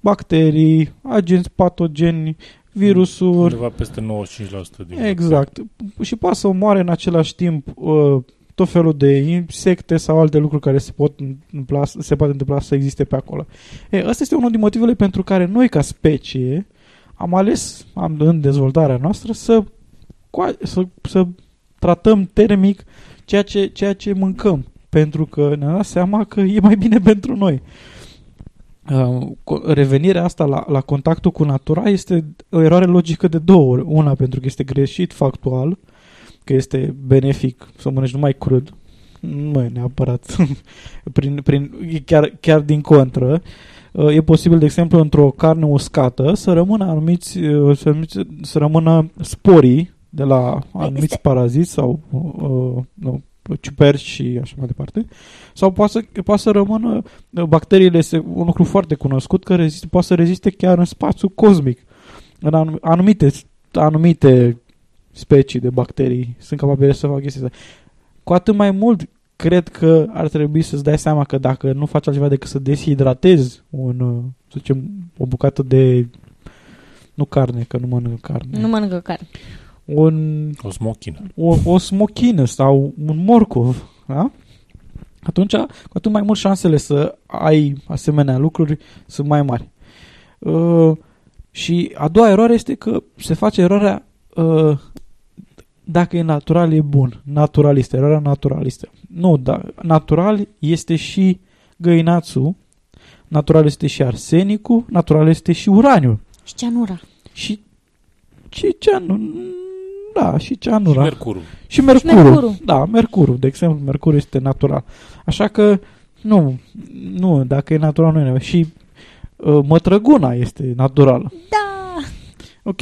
bacterii, agenți patogeni, virusuri... Undeva peste nouăzeci și cinci la sută din... Exact. Bacterii. Și poate să omoare în același timp uh, tot felul de insecte sau alte lucruri care se pot întâmpla, se poate întâmpla să existe pe acolo. Ei, ăsta este unul din motivele pentru care noi, ca specie, am ales, am, în dezvoltarea noastră, să, să, să tratăm termic ceea ce, ceea ce mâncăm, pentru că ne-am dat seama că e mai bine pentru noi. Revenirea asta la, la contactul cu natura este o eroare logică de două ori. Una, pentru că este greșit factual, că este benefic să mănânci numai crud, nu e neapărat, prin, prin, chiar, chiar din contră. E posibil, de exemplu, într-o carne uscată să rămână anumiți, să, să rămână sporii de la anumiți paraziți sau uh, nu, ciuperci și așa mai departe. Sau poate să, poate să rămână, bacteriile este un lucru foarte cunoscut, că rezist, poate să reziste chiar în spațiu cosmic. În anumite, anumite specii de bacterii sunt capabile să facă chestia asta. Cu atât mai mult, cred că ar trebui să-ți dai seama că dacă nu faci altceva decât să deshidratezi un, să zicem, o bucată de... Nu carne, că nu mănâncă carne. Nu mănâncă carne. Un, o smochină. O, o smochină sau un morcov, da? Atunci, cu atât mai mult șansele să ai asemenea lucruri sunt mai mari. Uh, și a doua eroare este că se face eroarea uh, dacă e natural, e bun. Naturalistă, eroarea naturalistă. Nu, dar natural este și găinațul, natural este și arsenicul, natural este și uraniul. Și ceanura. Și ce ceanura... Da, și ceanura. Și mercurul. Și mercurul. Și mercurul. Da, mercurul. De exemplu, mercurul este natural. Așa că, nu, nu, dacă e natural, nu e nevoie. Și uh, mătrăguna este naturală. Da! Ok.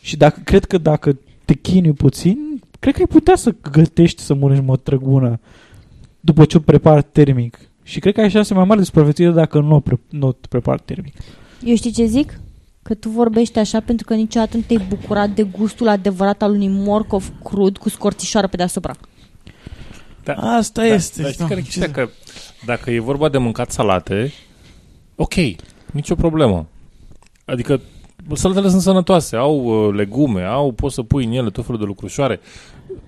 Și dacă, cred că dacă te chinui puțin, cred că ai putea să gătești să mănânci mătrăguna după ce o prepari termic. Și cred că ai șanse mai mari de supraviețuire dacă nu o pre- nu te prepari termic. Eu știi ce zic? Că tu vorbești așa pentru că niciodată nu te-ai bucurat de gustul adevărat al unui morcov crud cu scorțișoară pe deasupra. Da, asta da, este. Dar știi care e chestia? Că dacă e vorba de mâncat salate, ok, nicio problemă. Adică săltele sunt sănătoase, au legume, au, poți să pui în ele tot felul de lucrușoare.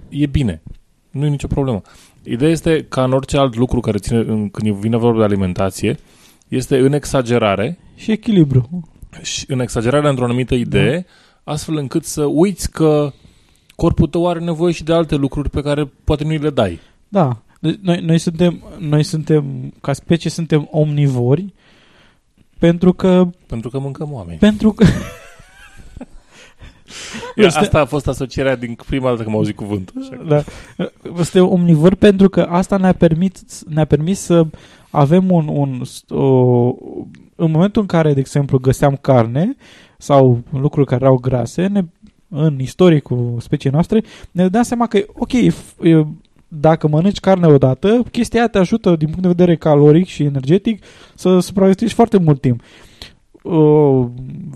E bine, nu e nicio problemă. Ideea este, ca în orice alt lucru care ține, când vine vorba de alimentație, este în exagerare și echilibru. Și în exagerare într-o anumită idee, astfel încât să uiți că corpul tău are nevoie și de alte lucruri pe care poate nu le dai. Da. Noi, noi, suntem, noi suntem, ca specie, suntem omnivori pentru că... Pentru că mâncăm oameni. Pentru că... Eu, asta a fost asocierea din prima dată când m-au auzit cuvântul. Așa. Da. Suntem omnivori pentru că asta ne-a permis, ne-a permis să avem un... un o, în momentul în care, de exemplu, găseam carne sau lucruri care erau grase, ne, în istoricul speciei noastre, ne dăm seama că, ok, e, dacă mănânci carne odată, chestia aia te ajută din punct de vedere caloric și energetic să supraviețuiești foarte mult timp. Uh,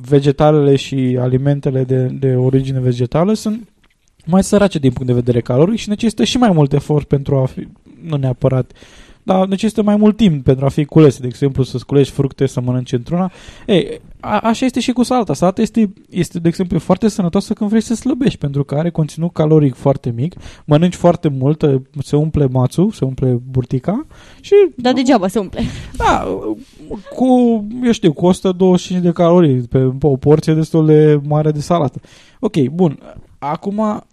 vegetalele și alimentele de, de origine vegetală sunt mai sărace din punct de vedere caloric și necesită și mai mult efort pentru a fi, nu neapărat, dar necesită mai mult timp pentru a fi culese. De exemplu, să-ți culegi fructe, să mănânci într-una. Ei, a, așa este și cu salata. Salata este, este, de exemplu, foarte sănătoasă când vrei să slăbești, pentru că are conținut caloric foarte mic, mănânci foarte mult, se umple mațul, se umple burtica și... Dar degeaba se umple. Da, cu, eu știu, cu o sută douăzeci și cinci de calorii pe o porție destul de mare de salată. Ok, bun. Acum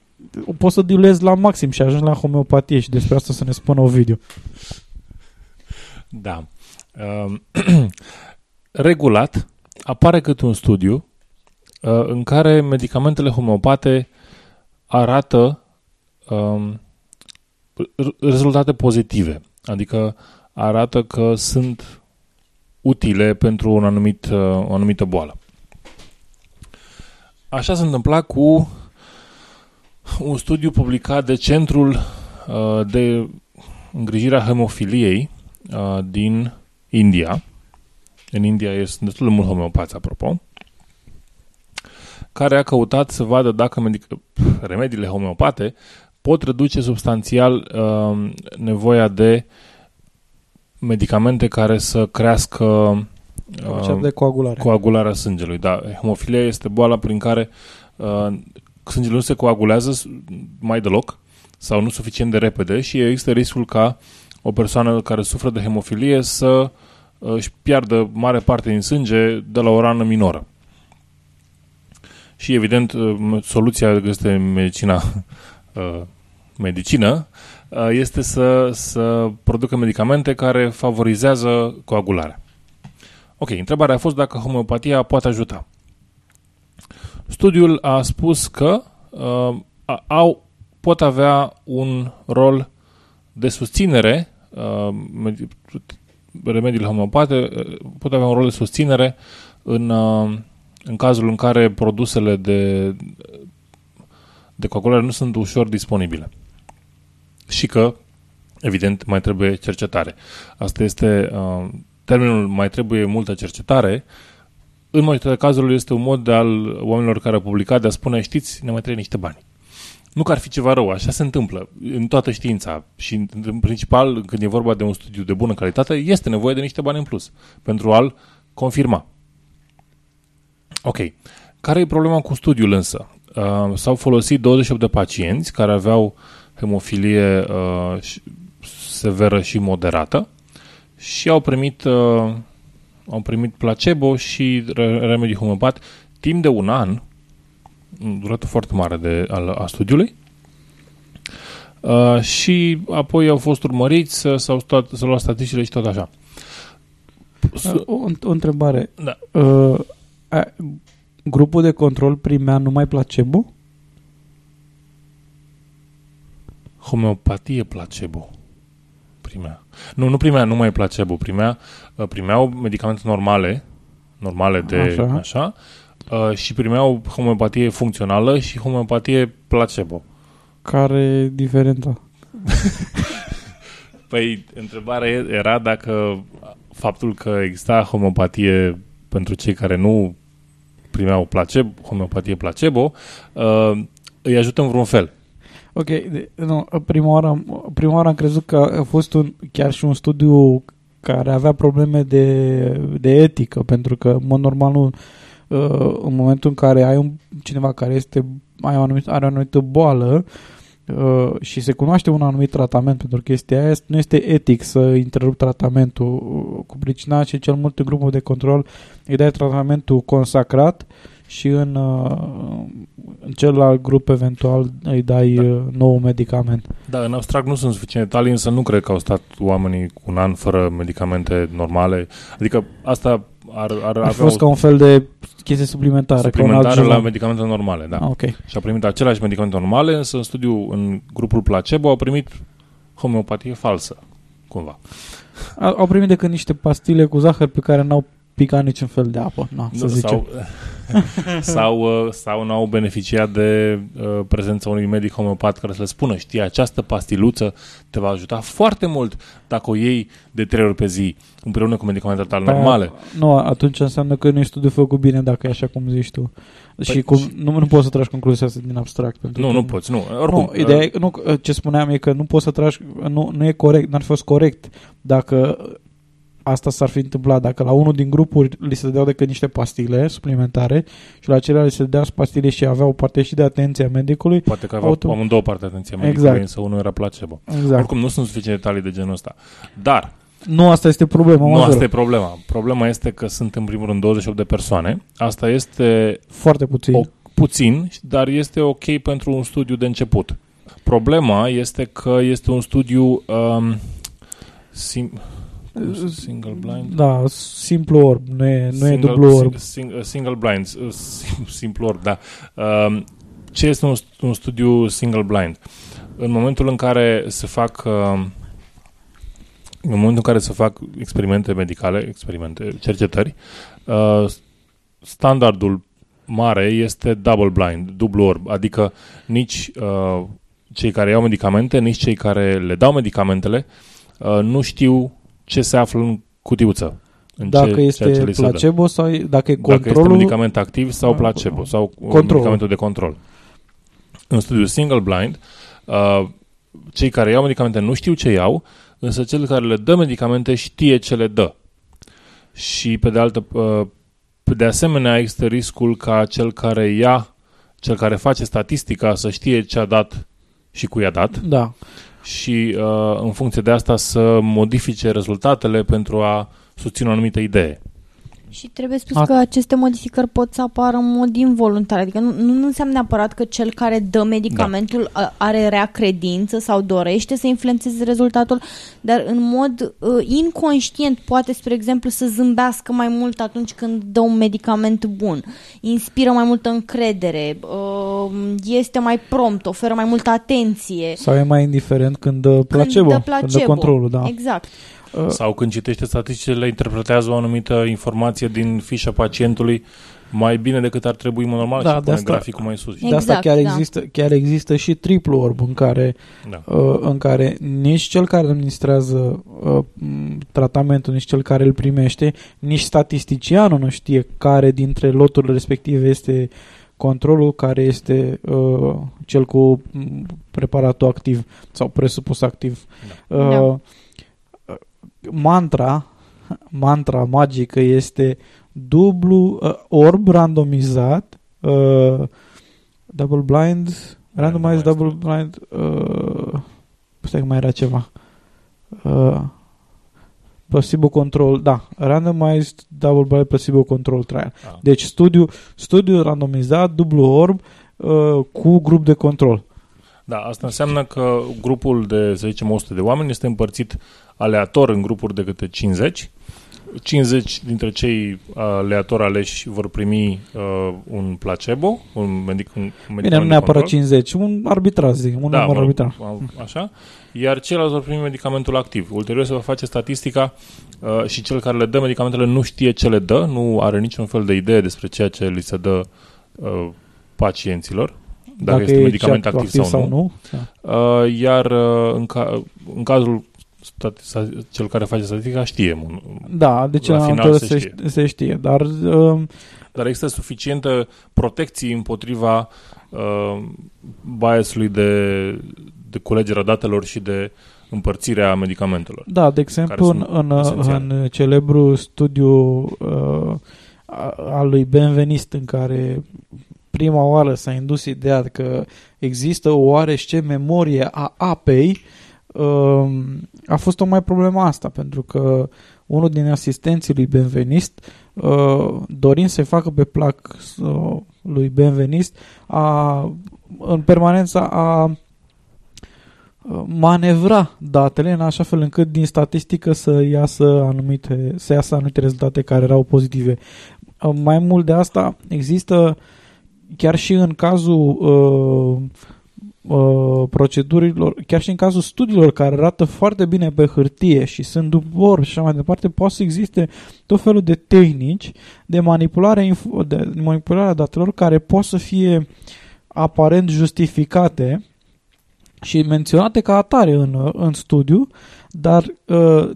poți să diluezi la maxim și ajungi la homeopatie și despre asta să ne spună Ovidiu. Da. Uh, regulat apare câte un studiu uh, în care medicamentele homeopate arată uh, rezultate pozitive. Adică arată că sunt utile pentru un anumit, uh, o anumită boală. Așa se întâmpla cu un studiu publicat de Centrul uh, de îngrijirea hemofiliei din India. În India este destul de mult homeopați, apropo, care a căutat să vadă dacă medic- remediile homeopate pot reduce substanțial uh, nevoia de medicamente care să crească uh, de coagulare. coagularea sângelui. Da, hemofilia este boala prin care uh, sângele nu se coagulează mai deloc sau nu suficient de repede și există riscul ca o persoană care suferă de hemofilie să își piardă mare parte din sânge de la o rană minoră. Și evident, soluția este medicina, medicină este să, să producă medicamente care favorizează coagularea. Ok, întrebarea a fost dacă homeopatia poate ajuta. Studiul a spus că uh, au, pot avea un rol de susținere, remediile homeopate pot avea un rol de susținere în, în cazul în care produsele de, de coagulare nu sunt ușor disponibile. Și că, evident, mai trebuie cercetare. Asta este termenul, mai trebuie multă cercetare. În majoritatea cazurilor este un mod de al oamenilor care au publicat de a spune, știți, ne mai trebuie niște bani. Nu că ar fi ceva rău, așa se întâmplă în toată știința și în principal când e vorba de un studiu de bună calitate este nevoie de niște bani în plus pentru a-l confirma. Ok, care e problema cu studiul însă? Uh, s-au folosit douăzeci și opt de pacienți care aveau hemofilie uh, severă și moderată și au primit, uh, au primit placebo și remedii homeopat timp de un an, durată foarte mare de, al, a studiului uh, și apoi au fost urmăriți, s-au, stat, s-au luat statisticile și tot așa. O, o întrebare. Da. Uh, a, grupul de control primea numai placebo? Homeopatie placebo primea. Nu, nu primea numai placebo, primea, primeau medicamente normale, normale de așa, așa și primeau homeopatie funcțională și homeopatie placebo. Care e diferența? Păi, întrebarea era dacă faptul că exista homeopatie pentru cei care nu primeau placebo, homeopatie placebo, îi ajută în vreun fel. Ok, de, nu, prima oară, prima oară am crezut că a fost un, chiar și un studiu care avea probleme de, de etică, pentru că, în mod normal, nu, în momentul în care ai un, cineva care este, ai o anumită, are o anumită boală și se cunoaște un anumit tratament pentru chestia aia, nu este etic să întrerup tratamentul cu pricina și cel mult grupul de control îi dai tratamentul consacrat și în, în celălalt grup eventual îi dai da. nou medicament. Da, în abstract nu sunt suficient detalii, însă nu cred că au stat oamenii cu un an fără medicamente normale. Adică asta ar, ar, ar fost o... ca un fel de chestie suplimentară. Suplimentară la medicamente normale, da. Ah, okay. Și a primit aceleași medicamente normale, însă în studiu, în grupul placebo, au primit homeopatie falsă, cumva. A, au primit decât niște pastile cu zahăr pe care n-au picat niciun fel de apă, na, să zicem. Sau, sau, sau n-au beneficiat de uh, prezența unui medic homeopat care să le spună, știi, această pastiluță te va ajuta foarte mult dacă o iei de trei ori pe zi, împreună cu medicamente tale normale. Nu, atunci înseamnă că nu e studiu făcut bine dacă e așa cum zici tu. Păi și cum, nu, nu poți să tragi concluzia asta din abstract. Pentru nu, că nu poți, nu. Oricum, nu, ideea e, nu. Ce spuneam e că nu poți să tragi, nu, nu e corect, n-ar fi fost corect dacă... Asta s-ar fi întâmplat dacă la unul din grupuri li se dădeau decât niște pastile suplimentare și la celălalt li se dădeau pastile și aveau parte și de atenția medicului. Poate că aveau auto... amândouă parte de atenția medicului, exact. Însă unul era placebo. Exact. Oricum nu sunt suficiente detalii de genul ăsta. Dar... Nu asta este problema. Nu asta e problema. Problema este că sunt în primul rând douăzeci și opt de persoane. Asta este... Foarte puțin. O, puțin, dar este ok pentru un studiu de început. Problema este că este un studiu... Um, sim... Single blind? Da, simplu orb, nu e, nu single, e dublu orb. Sing, single blind, simplu orb, da. Ce este un, un studiu single blind? În momentul în care se fac în momentul în care se fac experimente medicale, experimente, cercetări, standardul mare este double blind, dublu orb, adică nici cei care iau medicamente, nici cei care le dau medicamentele nu știu ce se află în cutiuță. În dacă ce, este ce placebo sau dacă e controlul... Dacă este medicament activ sau placebo sau control. Medicamentul de control. În studiul single blind, uh, cei care iau medicamente nu știu ce iau, însă cel care le dă medicamente știe ce le dă. Și pe de altă... Uh, de asemenea există riscul ca cel care ia, cel care face statistica să știe ce a dat și cui a dat. Da. Și uh, în funcție de asta să modifice rezultatele pentru a susține o anumită idee. Și trebuie spus a... că aceste modificări pot să apară în mod involuntar. Adică nu, nu înseamnă neapărat că cel care dă medicamentul da. are rea credință sau dorește să influențeze rezultatul, dar în mod uh, inconștient poate, spre exemplu, să zâmbească mai mult atunci când dă un medicament bun, inspiră mai multă încredere, uh, este mai prompt, oferă mai multă atenție. Sau e mai indiferent când dă placebo, când dă, placebo. Când dă controlul. Da. Exact. Sau când citește statisticile, interpretează o anumită informație din fișa pacientului mai bine decât ar trebui în normal da, și pune asta, graficul mai sus. Exact, de asta chiar, da. există, chiar există și triplu orb în care, da. uh, în care nici cel care administrează uh, tratamentul, nici cel care îl primește, nici statisticianul nu știe care dintre loturile respective este controlul, care este uh, cel cu preparatul activ sau presupus activ. Da. Uh, da. Mantra, mantra magică este dublu uh, orb randomizat, uh, double blind, randomized double blind, uh, stai că mai era ceva, uh, placebo control, da, randomized double blind placebo control trial. Ah. Deci studiu, studiu randomizat, dublu orb, uh, cu grup de control. Da, asta înseamnă că grupul de, să zicem, o sută de oameni este împărțit aleator în grupuri de câte cincizeci. cincizeci dintre cei aleator aleși vor primi uh, un placebo, un medic, un medicament. Bine, nu neapărat cincizeci, un arbitrar, zic, un da, număr arbitrar. Așa. Iar ceilalți vor primi medicamentul activ. Ulterior se va face statistica uh, și cel care le dă medicamentele nu știe ce le dă, nu are niciun fel de idee despre ceea ce li se dă uh, pacienților. Dacă, dacă este medicament activ, activ sau nu. Sau nu. Uh, iar uh, în, ca, în cazul stati- cel care face statistica știe. Da, deci la final se, se, știe. se știe. Dar, uh, dar există suficientă protecție împotriva uh, biasului de, de culegerea datelor și de împărțirea medicamentelor. Da, de exemplu, în, în, în celebru studiu uh, al lui Benvenist, în care prima oară s-a indus ideea că există o oarește memorie a apei, uh, a fost o mai problema asta, pentru că unul din asistenții lui Benvenist, uh, dorind să-i facă pe plac uh, lui Benvenist, a, în permanența a manevra datele în așa fel încât din statistică să iasă anumite, să iasă anumite rezultate care erau pozitive. Mai mult de asta, există chiar și în cazul uh, uh, procedurilor, chiar și în cazul studiilor care arată foarte bine pe hârtie și sunt dubor și așa mai departe, poate să existe tot felul de tehnici de manipulare, de manipularea datelor care pot să fie aparent justificate și menționate ca atare în, în studiu, dar uh,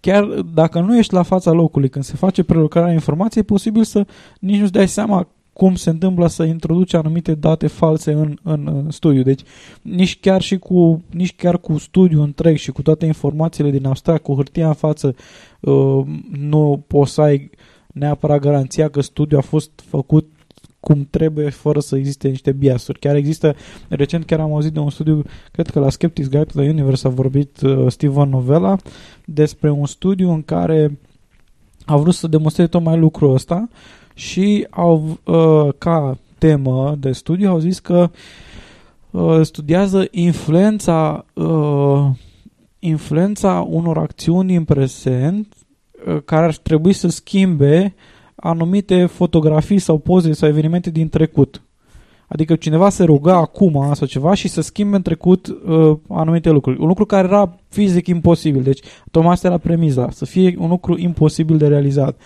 chiar dacă nu ești la fața locului, când se face prelucrarea informației, e posibil să nici nu-ți dai seama cum se întâmplă să introduci anumite date false în, în, în studiu. Deci nici chiar, și cu, nici chiar cu studiu întreg și cu toate informațiile din abstract, cu hârtia în față, uh, nu poți să ai neapărat garanția că studiul a fost făcut cum trebuie, fără să existe niște biasuri. Chiar există, recent chiar am auzit de un studiu, cred că la Skeptics Guide to the Universe a vorbit uh, Steven Novella despre un studiu în care a vrut să demonstreze tocmai lucrul ăsta și au, uh, ca temă de studiu au zis că uh, studiază influența, uh, influența unor acțiuni în prezent uh, care ar trebui să schimbe anumite fotografii sau poze sau evenimente din trecut. Adică cineva se ruga acum sau ceva și să schimbe în trecut uh, anumite lucruri. Un lucru care era fizic imposibil. Deci, tocmai asta era premiza. Să fie un lucru imposibil de realizat.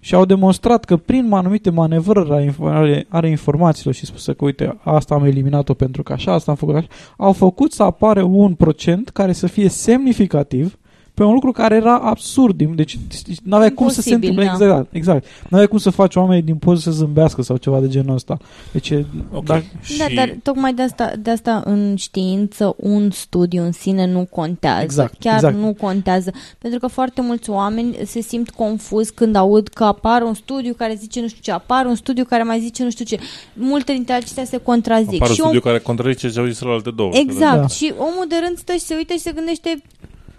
Și au demonstrat că prin anumite manevrări ale informațiilor și spusă că, uite, asta am eliminat-o pentru că așa, asta am făcut așa, au făcut să apare un procent care să fie semnificativ pe un lucru care era absurd, deci n-avea cum să se întâmple, da. exact, exact. N-avea cum să faci oamenii din poză să zâmbească sau ceva de genul ăsta. Deci, okay. dar... Da, dar tocmai de asta, de asta în știință un studiu în sine nu contează, exact, chiar exact. nu contează, pentru că foarte mulți oameni se simt confuzi când aud că apare un studiu care zice nu știu ce, apare un studiu care mai zice nu știu ce. Multe dintre acestea se contrazic. Apare și un studiu om... care contrazice ce au zis celelalte două. Exact, da. Și omul de rând stă și se uită și se gândește,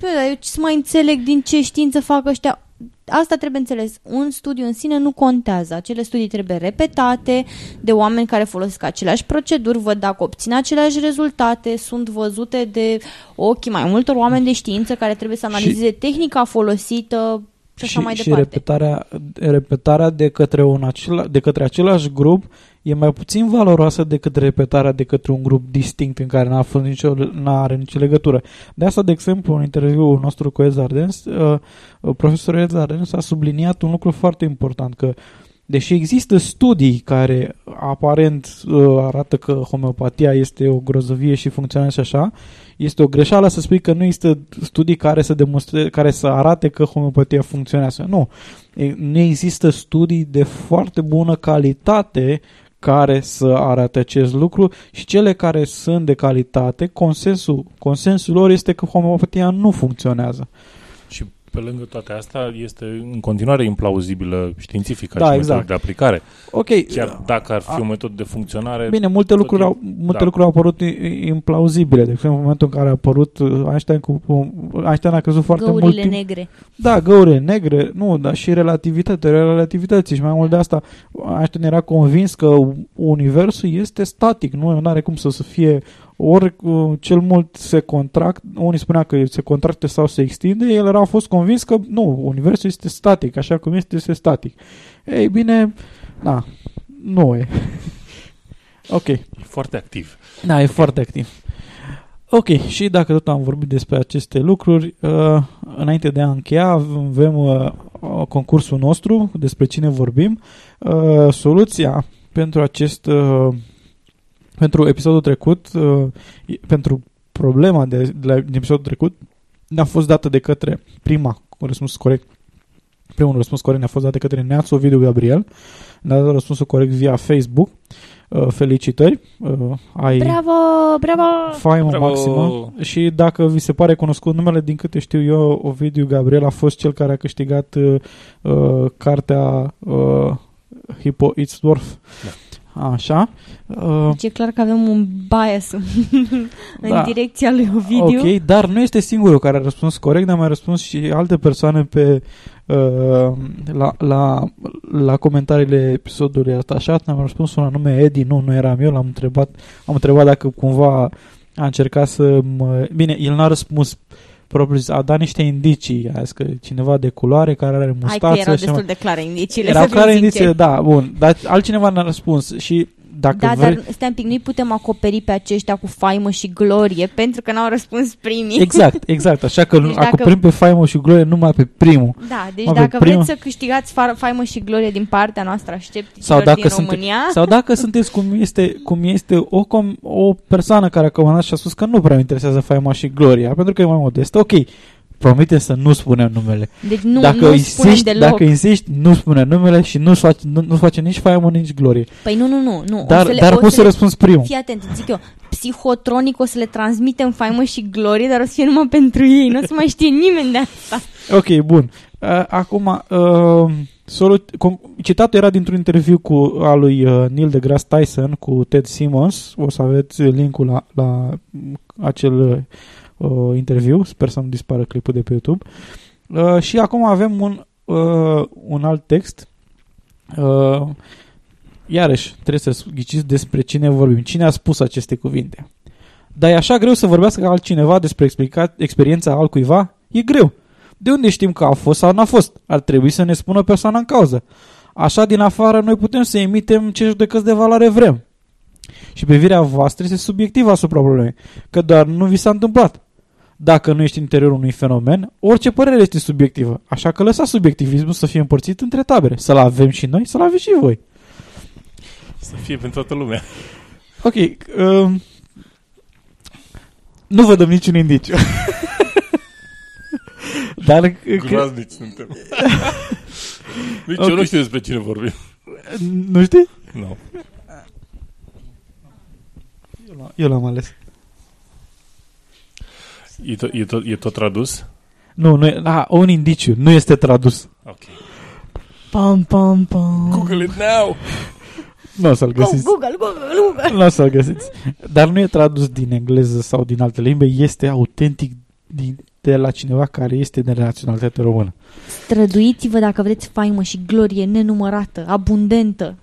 dar eu ce să mai înțeleg din ce știință fac ăștia? Asta trebuie înțeles. Un studiu în sine nu contează. Acele studii trebuie repetate de oameni care folosesc aceleași proceduri, văd dacă obțin aceleași rezultate, sunt văzute de ochii mai multor oameni de știință care trebuie să analizeze și tehnica folosită și, și așa mai și departe. Și repetarea, repetarea de, către un acela, de către același grup e mai puțin valoroasă decât repetarea de către un grup distinct în care n-a fost nicio, n-are nicio legătură. De asta, de exemplu, în interviul nostru cu Ed Ardens, uh, profesorul Ed Ardens a subliniat un lucru foarte important, că deși există studii care aparent uh, arată că homeopatia este o grozăvie și funcționează așa, este o greșeală să spui că nu există studii care să demonstreze, care să arate că homeopatia funcționează. Nu. Nu există studii de foarte bună calitate care să arate acest lucru și cele care sunt de calitate, consensul, consensul lor este că homeopatia nu funcționează. Și pe lângă toate astea este în continuare implauzibilă științifică, da, și exact. metodă de aplicare. Okay. Chiar dacă ar fi A... o metodă de funcționare... Bine, multe, lucruri, e... au, multe da. lucruri au apărut implauzibile. De exemplu, în momentul în care a apărut Einstein, cu, Einstein a crezut foarte găurile mult... Găurile negre. Da, găurile negre, nu, dar și relativitatea, relativității și mai mult de asta. Einstein era convins că universul este static, nu are cum să, să fie... Ori cel mult se contract, unii spunea că se contracte sau se extinde, el era fost convins că nu, universul este static, așa cum este, este static. Ei bine, na, nu e. Ok. E foarte activ. Da, e okay. foarte activ. Ok, și dacă tot am vorbit despre aceste lucruri, uh, înainte de a încheia, avem uh, concursul nostru, despre cine vorbim. Uh, soluția pentru acest... Uh, Pentru episodul trecut, uh, pentru problema de, de la episodul trecut, ne-a fost dată de către prima, răspuns corect, primul răspuns corect ne-a fost dat de către Neațu Ovidiu Gabriel, ne-a dat răspunsul corect via Facebook. Felicitări. Ai bravo, bravo! Faimă bravo. Maximă. Și dacă vi se pare cunoscut numele, din câte știu eu, Ovidiu Gabriel a fost cel care a câștigat uh, cartea uh, Hippo It's Dwarf. Da. Așa. Deci e clar că avem un bias în da. direcția lui Ovidiu. Ok, dar nu este singurul care a răspuns corect, dar mai răspuns și alte persoane pe uh, la, la, la comentariile episodului atașat. Ne-am răspuns un anume Edi, nu, nu eram eu, l-am întrebat, am întrebat dacă cumva a încercat să mă... Bine, el n-a răspuns propriu zis, a dat niște indicii, a zis că cineva de culoare care are mustață. Hai că erau destul de clare indiciile. Erau clare indiciile, da, bun, dar altcineva n-a răspuns și dacă da, vrei... dar stai un pic, nu-i putem acoperi pe aceștia cu faimă și glorie, pentru că n-au răspuns primii. Exact, exact, așa că deci acoperim dacă... pe faimă și glorie numai pe primul. Da, deci numai dacă vreți să câștigați faimă și glorie din partea noastră a scepticilor din sunte... România... Sau dacă sunteți cum este, cum este o, com... o persoană care a comandat și a spus că nu prea interesează faima și gloria, pentru că e mai modestă, ok, promite să nu spunem numele. Deci nu, dacă nu insisti, spunem deloc. Dacă insisti, nu spune numele și nu-ți face, nu, nu face nici faimă, nici glorie. Păi nu, nu, nu. nu. Dar, le, dar cum să, să răspunzi primul? Fii atent, zic eu, psihotronic o să le transmitem faimă și glorie, dar o să fie numai pentru ei. Nu o să mai știe nimeni de asta. Ok, bun. Uh, acum, uh, solu- com- citatul era dintr-un interviu cu al lui uh, Neil deGrasse Tyson cu Ted Simmons. O să aveți link-ul la, la acel... Uh, Uh, interviu, sper să nu dispară clipul de pe YouTube. Uh, și acum avem un, uh, un alt text. Uh, iarăși, trebuie să ghiciți despre cine vorbim. Cine a spus aceste cuvinte? Dar e așa greu să vorbească altcineva despre explica- experiența altcuiva? E greu. De unde știm că a fost sau n-a fost? Ar trebui să ne spună persoana în cauză. Așa din afară noi putem să emitem ce judecăți de valoare vrem. Și privirea voastră este subiectivă asupra problemei, că doar nu vi s-a întâmplat. Dacă nu ești în interiorul unui fenomen, orice părere este subiectivă, așa că lăsați subiectivismul să fie împărțit între tabere. Să-l avem și noi, să-l aveți și voi. Să fie pentru toată lumea. Ok. Um, nu vă dăm niciun indiciu. Dar... groaznici suntem. Nici okay. Eu nu știu despre cine vorbim. Nu știi? Nu. No. Eu l-am ales. E tot, e tot, e tot tradus? Nu, nu e, a, un indiciu. Nu este tradus. Ok. Pam, pam, pam. Google it now! Nu o să-l găsiți. Oh, Google, Google, Google! Nu o să-l găsiți. Dar nu e tradus din engleză sau din alte limbe. Este autentic din, de la cineva care este de naționalitate română. Străduiți-vă dacă vreți faimă și glorie nenumărată, abundentă.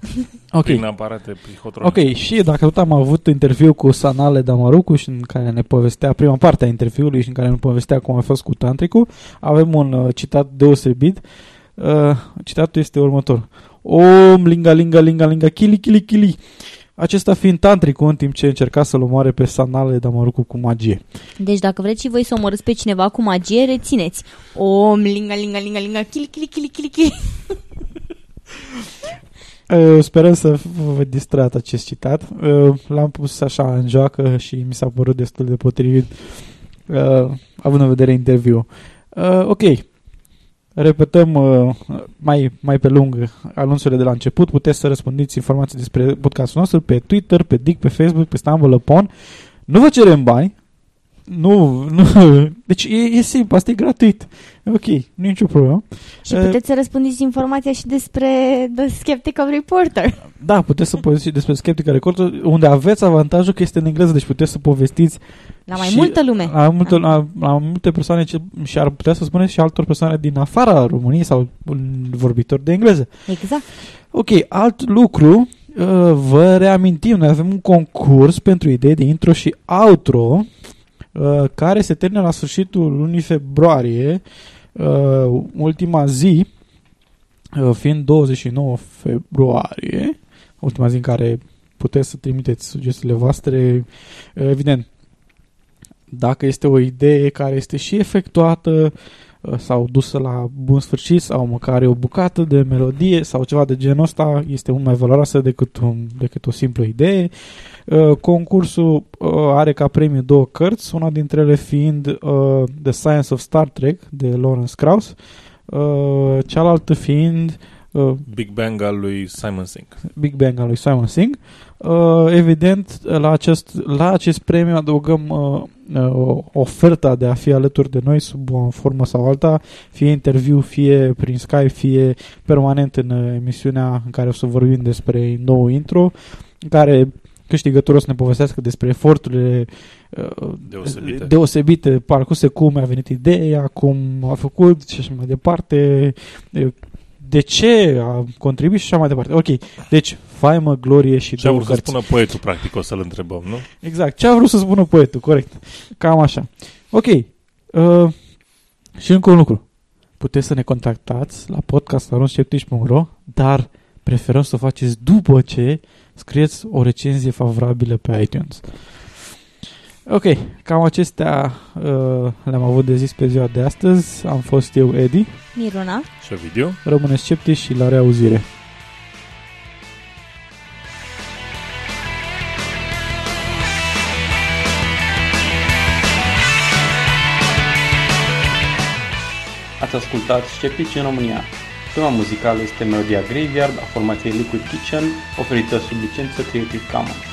Okay. Prin aparate psihotronice. Ok, și dacă tot am avut interviu cu Sanal Edamaruku și în care ne povestea prima parte a interviului și în care ne povestea cum a fost cu tantricul, avem un uh, citat deosebit. Uh, citatul este următor. Om, linga, linga, linga, linga, chili, chili, chili. Acesta fiind tantricul în timp ce încerca să-l omoare pe Sanal Edamaruku cu magie. Deci dacă vreți și voi să omorâți pe cineva cu magie, rețineți. Om, linga, linga, linga, linga, chili, chili, chili, chili, chili. Sperăm să vă distrat acest citat. L-am pus așa în joacă și mi s-a părut destul de potrivit, având în vedere interviul. Ok, repetăm mai, mai pe lung anunțurile de la început. Puteți să răspundiți informații despre podcastul nostru pe Twitter, pe Dic, pe Facebook, pe Stumble Upon. Nu vă cerem bani. Nu, nu, deci e, e simplu, asta e gratuit. Ok, nu e nicio problemă. Și puteți uh, să răspundeți informația și despre The Skeptical Reporter. Da, puteți să povestiți despre Skeptical Reporter, unde aveți avantajul că este în engleză, deci puteți să povestiți la mai multă lume. La, multe, da. la, la multe persoane ce, și ar putea să spuneți și altor persoane din afara României sau vorbitori de engleză. Exact. Ok, alt lucru, uh, vă reamintim, noi avem un concurs pentru idei de intro și outro, care se termină la sfârșitul lunii februarie, ultima zi fiind douăzeci și nouă februarie, ultima zi în care puteți să trimiteți sugestiile voastre, evident, dacă este o idee care este și efectuată sau dusă la bun sfârșit sau măcar o bucată de melodie sau ceva de genul ăsta, este mult mai valoroasă decât, un, decât o simplă idee. Uh, concursul uh, are ca premiu două cărți, una dintre ele fiind uh, The Science of Star Trek de Lawrence Krauss, uh, cealaltă fiind Uh, Big Bang al lui Simon Singh. Big Bang al lui Simon Singh. Uh, evident, la acest, la acest premiu adăugăm uh, uh, oferta de a fi alături de noi sub o formă sau alta, fie interviu, fie prin Skype, fie permanent în uh, emisiunea în care o să vorbim despre nou intro, în care câștigătorul o să ne povestească despre eforturile uh, deosebite. deosebite, parcurse, cum a venit ideea, cum a făcut și așa mai departe, uh, de ce a contribuit și așa mai departe. Ok, deci faimă, glorie și două cărți. Ce a vrut să spună poetul, practic, o să-l întrebăm, nu? Exact, ce a vrut să spună poetul, corect. Cam așa. Ok, uh, și încă un lucru. Puteți să ne contactați la podcast punct ro, dar preferăm să o faceți după ce scrieți o recenzie favorabilă pe iTunes. Ok, cam acestea uh, le-am avut de zis pe ziua de astăzi. Am fost eu, Edi, Miruna și Ovidiu. Rămâneți sceptici și la reauzire! Ați ascultat Sceptici în România. Tema muzicală este melodia Graveyard a formației Liquid Kitchen, oferită sub licență Creative Commons.